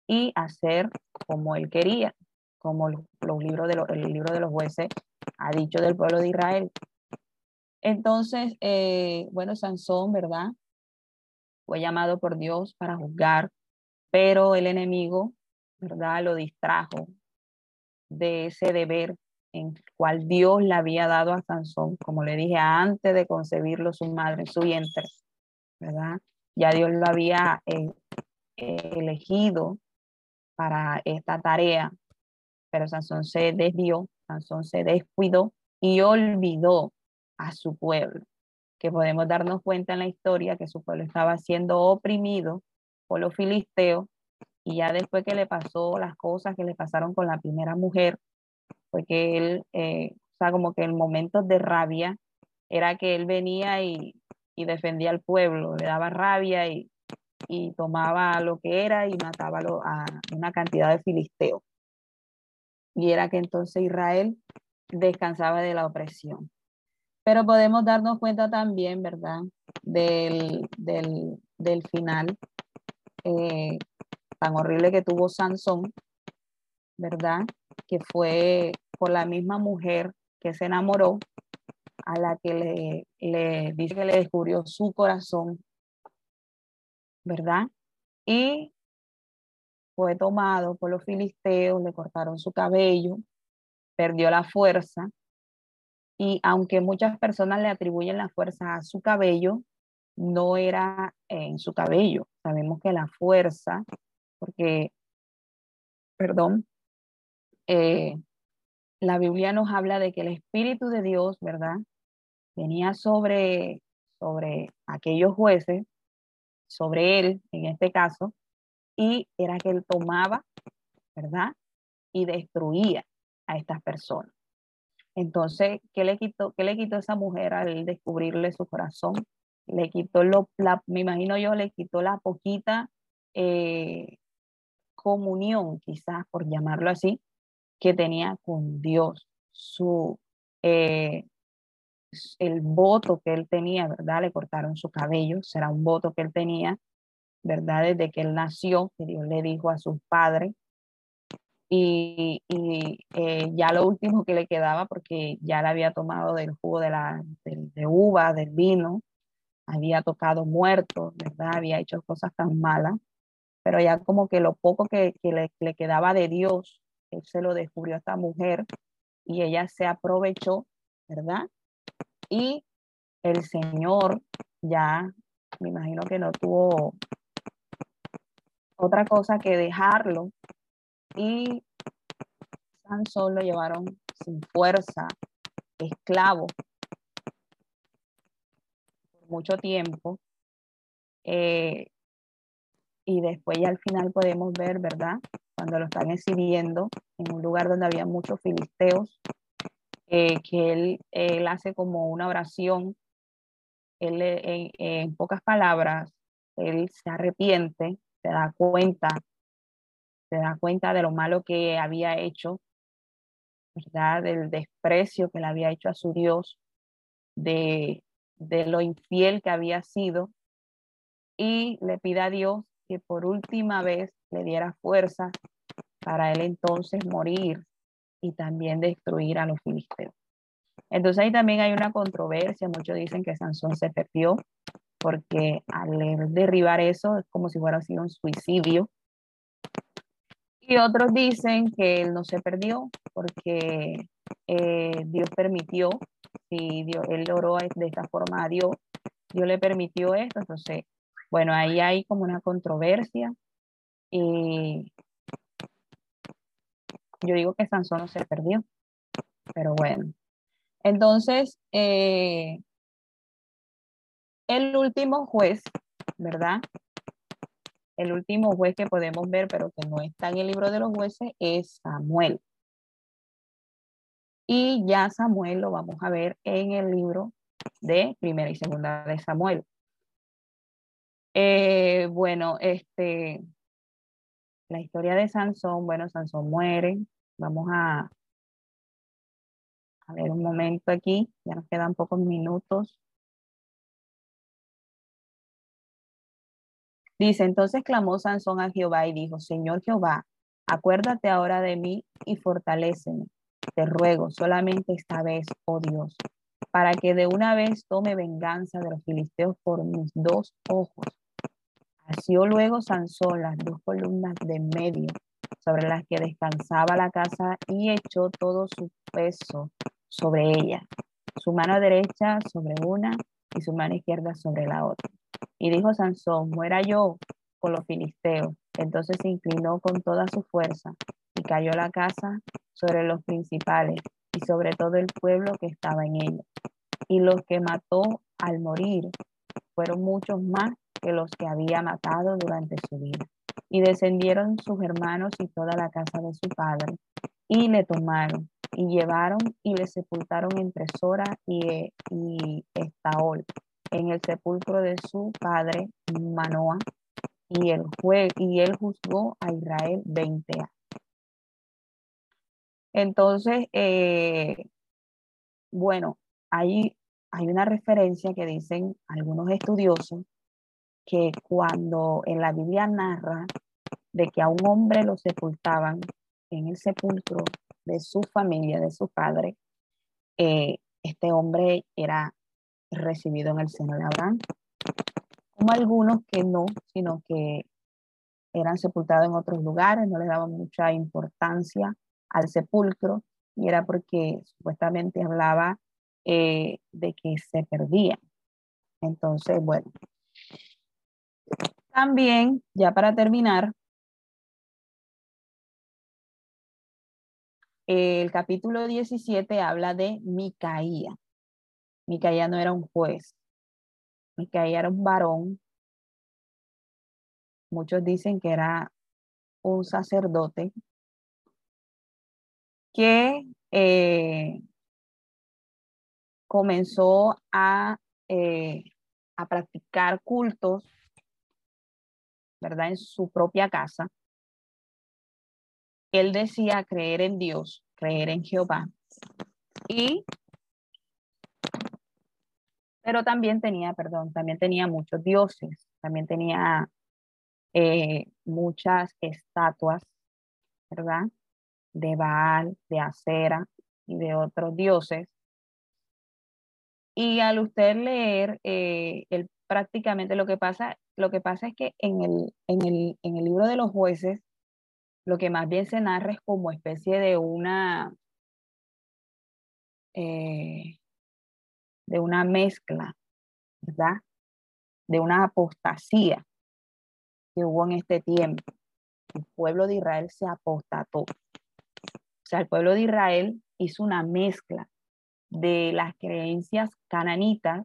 y hacer como él quería, como el libro de los jueces ha dicho del pueblo de Israel. Entonces, bueno, Sansón, ¿verdad? Fue llamado por Dios para juzgar, pero el enemigo, ¿verdad?, lo distrajo de ese deber en el cual Dios le había dado a Sansón, como le dije, antes de concebirlo su madre en su vientre, ¿verdad? Ya Dios lo había elegido para esta tarea, pero Sansón se desvió, Sansón se descuidó y olvidó a su pueblo, que podemos darnos cuenta en la historia que su pueblo estaba siendo oprimido por los filisteos, y ya después que le pasó las cosas que le pasaron con la primera mujer, fue que él, o sea, como que en momentos de rabia, era que él venía y defendía al pueblo, le daba rabia y tomaba lo que era y mataba a una cantidad de filisteos. Y era que entonces Israel descansaba de la opresión. Pero podemos darnos cuenta también, ¿verdad?, del final tan horrible que tuvo Sansón, ¿verdad?, que fue por la misma mujer que se enamoró, a la que le dice que le descubrió su corazón, ¿verdad? Y fue tomado por los filisteos, le cortaron su cabello, perdió la fuerza, y aunque muchas personas le atribuyen la fuerza a su cabello, no era en su cabello. Sabemos que la fuerza, la Biblia nos habla de que el Espíritu de Dios, ¿verdad?, venía sobre aquellos jueces, sobre él en este caso, y era que él tomaba, ¿verdad?, y destruía a estas personas. Entonces, ¿qué le quitó esa mujer al descubrirle su corazón? Le quitó, me imagino yo, le quitó la poquita comunión, quizás por llamarlo así, que tenía con Dios, el voto que él tenía, ¿verdad? Le cortaron su cabello, será un voto que él tenía, ¿verdad? Desde que él nació, que Dios le dijo a sus padres, y ya lo último que le quedaba, porque ya le había tomado del jugo de uva, del vino, había tocado muerto, ¿verdad? Había hecho cosas tan malas, pero ya como que lo poco que le quedaba de Dios, él se lo descubrió a esta mujer y ella se aprovechó, ¿verdad? Y el Señor ya, me imagino que no tuvo otra cosa que dejarlo, y Sansón lo llevaron sin fuerza, esclavo, por mucho tiempo, y después ya al final podemos ver, ¿verdad?, cuando lo están exhibiendo en un lugar donde había muchos filisteos, que él hace como una oración, él en pocas palabras, él se arrepiente, se da cuenta de lo malo que había hecho, ¿verdad?, del desprecio que le había hecho a su Dios, de lo infiel que había sido, y le pide a Dios que por última vez le diera fuerza para él entonces morir y también destruir a los filisteos. Entonces ahí también hay una controversia, muchos dicen que Sansón se perdió, porque al derribar eso es como si fuera sido un suicidio, y otros dicen que él no se perdió, porque Dios permitió, si Dios, él oró de esta forma a Dios, Dios le permitió esto. Entonces, bueno, ahí hay como una controversia, y yo digo que Sansón no se perdió, pero bueno. Entonces, el último juez, ¿verdad? El último juez que podemos ver, pero que no está en el libro de los jueces, es Samuel. Y ya Samuel lo vamos a ver en el libro de Primera y Segunda de Samuel. La historia de Sansón, Sansón muere. Vamos a ver un momento aquí, ya nos quedan pocos minutos. Dice, entonces clamó Sansón a Jehová y dijo, Señor Jehová, acuérdate ahora de mí y fortaléceme, te ruego, solamente esta vez, oh Dios, para que de una vez tome venganza de los filisteos por mis dos ojos. Asió luego Sansón las dos columnas de medio sobre las que descansaba la casa y echó todo su peso sobre ella, su mano derecha sobre una y su mano izquierda sobre la otra. Y dijo Sansón, muera yo por los filisteos. Entonces se inclinó con toda su fuerza y cayó la casa sobre los principales y sobre todo el pueblo que estaba en ella. Y los que mató al morir fueron muchos más que los que había matado durante su vida. Y descendieron sus hermanos y toda la casa de su padre, y le tomaron, y llevaron, y le sepultaron entre Sora y Estahol, en el sepulcro de su padre Manoah, y él juzgó a Israel 20 años. Entonces, hay una referencia que dicen algunos estudiosos, que cuando en la Biblia narra de que a un hombre lo sepultaban en el sepulcro de su familia, de su padre, Este hombre era recibido en el seno de Abraham, como algunos que no, sino que eran sepultados en otros lugares, no les daban mucha importancia al sepulcro, y era porque supuestamente hablaba de que se perdían. Entonces, bueno. También, ya para terminar, el capítulo 17 habla de Micaía. Micaía no era un juez. Micaía era un varón. Muchos dicen que era un sacerdote que comenzó a practicar cultos, ¿verdad?, en su propia casa. Él decía creer en Dios, creer en Jehová, pero también tenía muchos dioses, también tenía muchas estatuas, ¿verdad?, de Baal, de Asera y de otros dioses. Y al usted leer, prácticamente lo que pasa es que en el libro de los jueces, lo que más bien se narra es como especie de una mezcla, ¿verdad?, de una apostasía que hubo en este tiempo. El pueblo de Israel se apostató. O sea, el pueblo de Israel hizo una mezcla de las creencias cananitas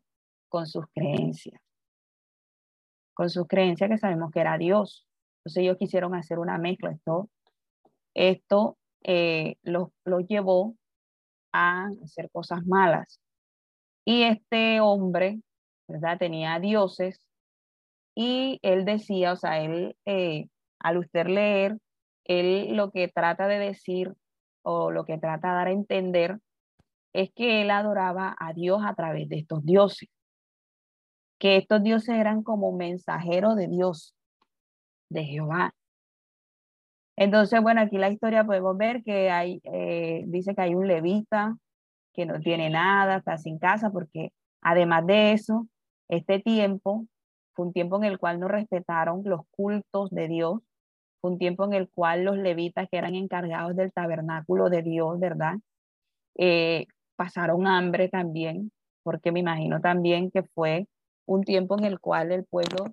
con sus creencias que sabemos que era Dios. Entonces ellos quisieron hacer una mezcla. Esto los llevó a hacer cosas malas. Y este hombre, ¿verdad?, tenía dioses, y él decía, o sea, él, al usted leer, él lo que trata de decir o lo que trata de dar a entender es que él adoraba a Dios a través de estos dioses, que estos dioses eran como mensajeros de Dios, de Jehová. Entonces, bueno, aquí la historia podemos ver que hay, dice que hay un levita que no tiene nada, está sin casa, porque además de eso, este tiempo fue un tiempo en el cual no respetaron los cultos de Dios, fue un tiempo en el cual los levitas, que eran encargados del tabernáculo de Dios, ¿verdad?, pasaron hambre también, porque me imagino también que fue un tiempo en el cual el pueblo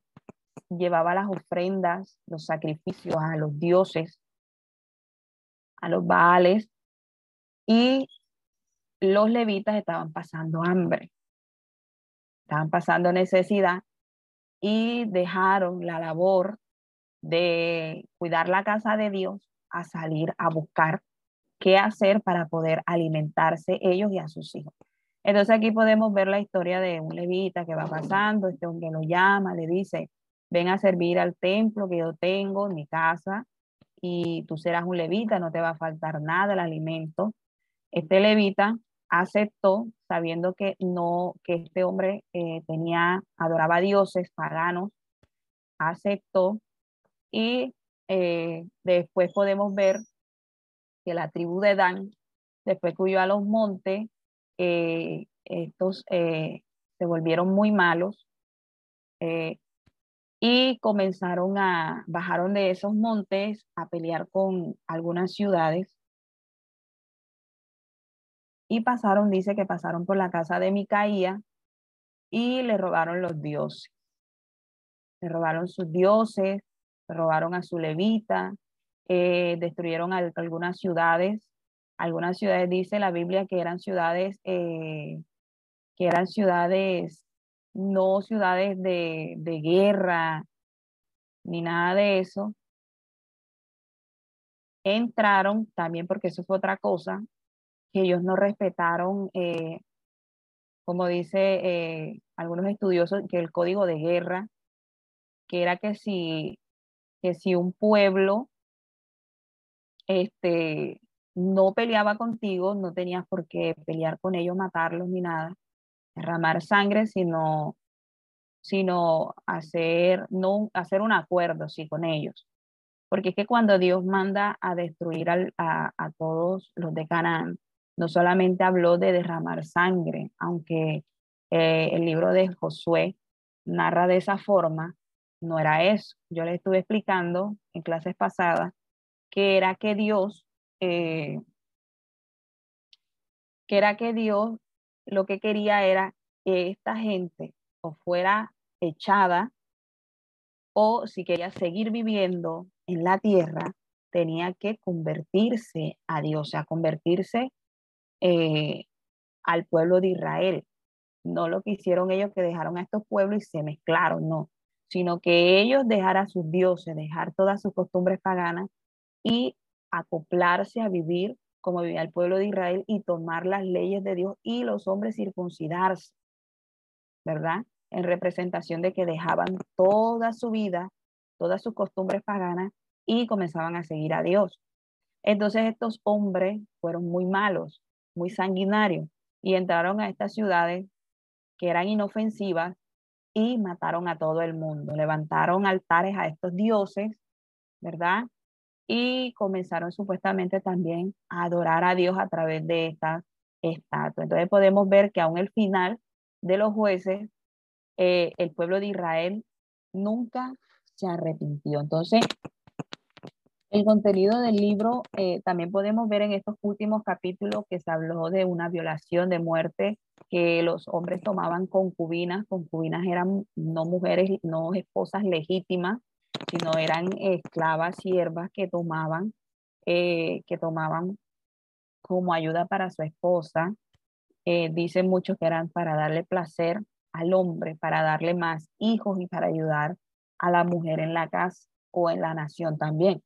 llevaba las ofrendas, los sacrificios a los dioses, a los baales, y los levitas estaban pasando hambre, estaban pasando necesidad, y dejaron la labor de cuidar la casa de Dios a salir a buscar qué hacer para poder alimentarse ellos y a sus hijos. Entonces aquí podemos ver la historia de un levita que va pasando, este hombre lo llama, le dice: ven a servir al templo que yo tengo en mi casa, y tú serás un levita, no te va a faltar nada, el alimento. Este levita aceptó, sabiendo que este hombre adoraba a dioses paganos, aceptó, y después podemos ver que la tribu de Dan, después que huyó a los montes, estos se volvieron muy malos, y bajaron de esos montes a pelear con algunas ciudades, y dice que pasaron por la casa de Micaía y le robaron los dioses, le robaron sus dioses, le robaron a su levita, destruyeron algunas ciudades, dice la Biblia que eran ciudades no ciudades de guerra ni nada de eso. Entraron también, porque eso fue otra cosa, que ellos no respetaron, como dice algunos estudiosos, que el código de guerra, que era que si un pueblo no peleaba contigo, no tenías por qué pelear con ellos, matarlos ni nada, derramar sangre, sino hacer un acuerdo, sí, con ellos. Porque es que cuando Dios manda a destruir a todos los de Canaán, no solamente habló de derramar sangre, aunque el libro de Josué narra de esa forma, no era eso. Yo les estuve explicando en clases pasadas que era que Dios, lo que quería era que esta gente o fuera echada, o si quería seguir viviendo en la tierra, tenía que convertirse a Dios, o sea, convertirse al pueblo de Israel. No lo que hicieron ellos, que dejaron a estos pueblos y se mezclaron, no, sino que ellos dejar a sus dioses, dejar todas sus costumbres paganas y acoplarse a vivir como vivía el pueblo de Israel y tomar las leyes de Dios, y los hombres circuncidarse, ¿verdad? En representación de que dejaban toda su vida, todas sus costumbres paganas y comenzaban a seguir a Dios. Entonces estos hombres fueron muy malos, muy sanguinarios, y entraron a estas ciudades que eran inofensivas y mataron a todo el mundo. Levantaron altares a estos dioses, ¿verdad? Y comenzaron supuestamente también a adorar a Dios a través de esta estatua. Entonces podemos ver que aún el final de los jueces, el pueblo de Israel nunca se arrepintió. Entonces, el contenido del libro, también podemos ver en estos últimos capítulos que se habló de una violación, de muerte, que los hombres tomaban concubinas. Concubinas eran no mujeres, no esposas legítimas, sino eran esclavas, siervas que tomaban como ayuda para su esposa. Dicen muchos que eran para darle placer al hombre, para darle más hijos y para ayudar a la mujer en la casa o en la nación también.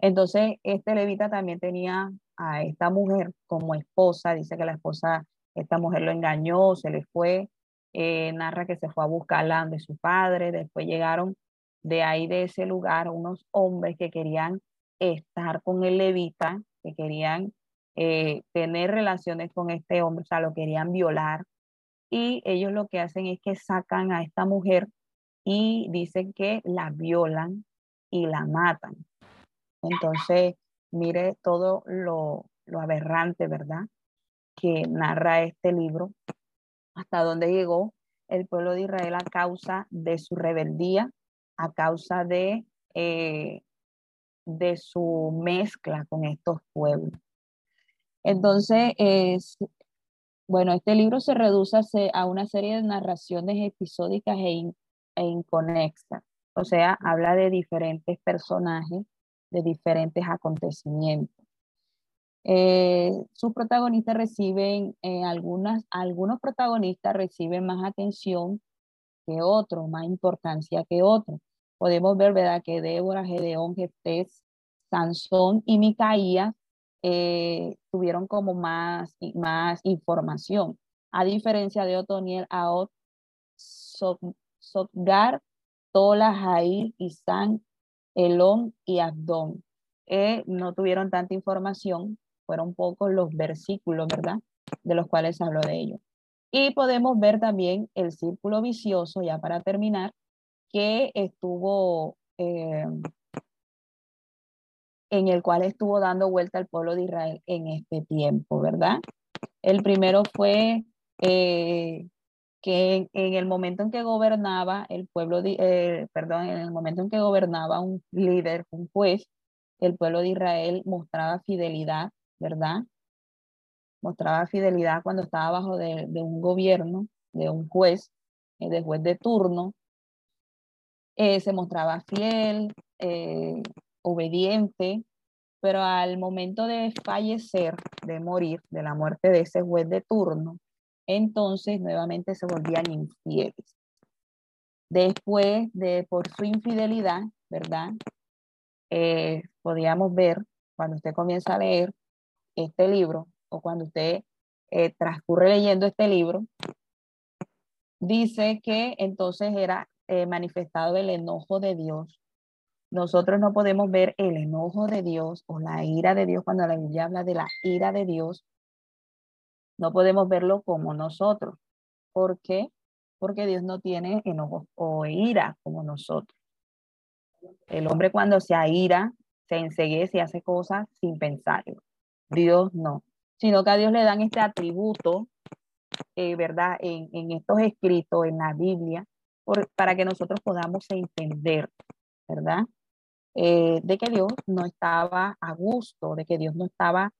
Entonces, este levita también tenía a esta mujer como esposa. Dice que la esposa, esta mujer lo engañó, se le fue. Narra que se fue a buscarla de su padre. Después llegaron de ahí, de ese lugar, unos hombres que querían estar con el levita, que querían tener relaciones con este hombre, o sea, lo querían violar. Y ellos lo que hacen es que sacan a esta mujer y dicen que la violan y la matan. Entonces, mire todo lo aberrante, ¿verdad?, que narra este libro, hasta dónde llegó el pueblo de Israel a causa de su rebeldía, a causa de su mezcla con estos pueblos. Entonces, bueno, este libro se reduce a una serie de narraciones episódicas e inconexas. O sea, habla de diferentes personajes, de diferentes acontecimientos. Sus protagonistas reciben, algunos protagonistas reciben más atención que otros, más importancia que otros. Podemos ver, ¿verdad?, que Débora, Gedeón, Jefté, Sansón y Micaía tuvieron como más información, a diferencia de Otoniel, Aod, Samgar, Tola, Jair, Ibzán, Elón y Abdón. No tuvieron tanta información, fueron pocos los versículos, ¿verdad?, de los cuales se habló de ellos. Y podemos ver también el círculo vicioso, ya para terminar, que estuvo, en el cual estuvo dando vuelta al pueblo de Israel en este tiempo, ¿verdad? El primero fue que en el momento en que gobernaba el pueblo, en el momento en que gobernaba un líder, un juez, el pueblo de Israel mostraba fidelidad, ¿verdad? Mostraba fidelidad cuando estaba bajo de un gobierno, de un juez, de juez de turno. Se mostraba fiel, obediente, pero al momento de fallecer, de morir, de la muerte de ese juez de turno, entonces nuevamente se volvían infieles. Después de, por su infidelidad, ¿verdad?, podíamos ver, cuando usted comienza a leer este libro, o cuando usted transcurre leyendo este libro, dice que entonces era manifestado el enojo de Dios. Nosotros no podemos ver el enojo de Dios o la ira de Dios. Cuando la Biblia habla de la ira de Dios, no podemos verlo como nosotros. ¿Por qué? Porque Dios no tiene enojo o ira como nosotros. El hombre, cuando se aira, se enseguece y hace cosas sin pensarlo. Dios no. sino que a Dios le dan este atributo, ¿verdad? En estos escritos, en la Biblia, para que nosotros podamos entender, ¿verdad? De que Dios no estaba a gusto, de que Dios no estaba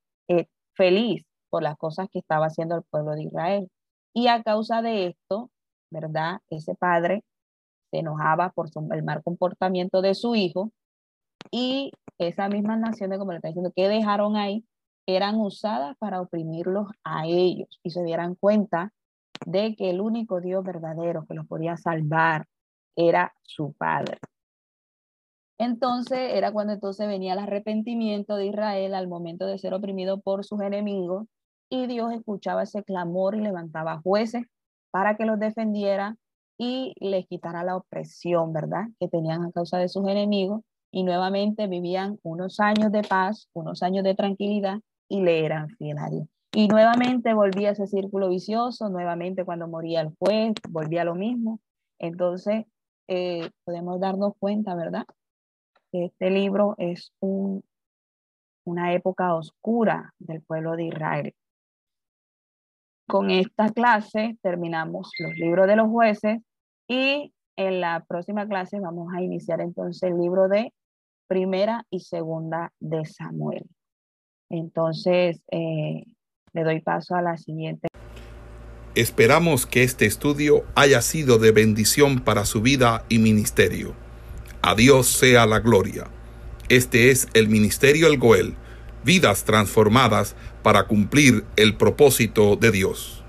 feliz por las cosas que estaba haciendo el pueblo de Israel. Y a causa de esto, ¿verdad? Ese padre se enojaba por el mal comportamiento de su hijo, y esas mismas naciones, como le está diciendo, que dejaron ahí, eran usadas para oprimirlos a ellos, y se dieran cuenta de que el único Dios verdadero que los podía salvar era su padre. Entonces, era cuando entonces venía el arrepentimiento de Israel al momento de ser oprimido por sus enemigos, y Dios escuchaba ese clamor y levantaba jueces para que los defendiera y les quitara la opresión, ¿verdad?, que tenían a causa de sus enemigos, y nuevamente vivían unos años de paz, unos años de tranquilidad, y le eran fieles a Dios. Y nuevamente volvía ese círculo vicioso, nuevamente cuando moría el juez, volvía lo mismo. Entonces, podemos darnos cuenta, ¿verdad?, que este libro es una época oscura del pueblo de Israel. Con esta clase terminamos los libros de los jueces, y en la próxima clase vamos a iniciar entonces el libro de Primera y Segunda de Samuel. Entonces, le doy paso a la siguiente. Esperamos que este estudio haya sido de bendición para su vida y ministerio. A Dios sea la gloria. Este es el Ministerio El Goel, vidas transformadas para cumplir el propósito de Dios.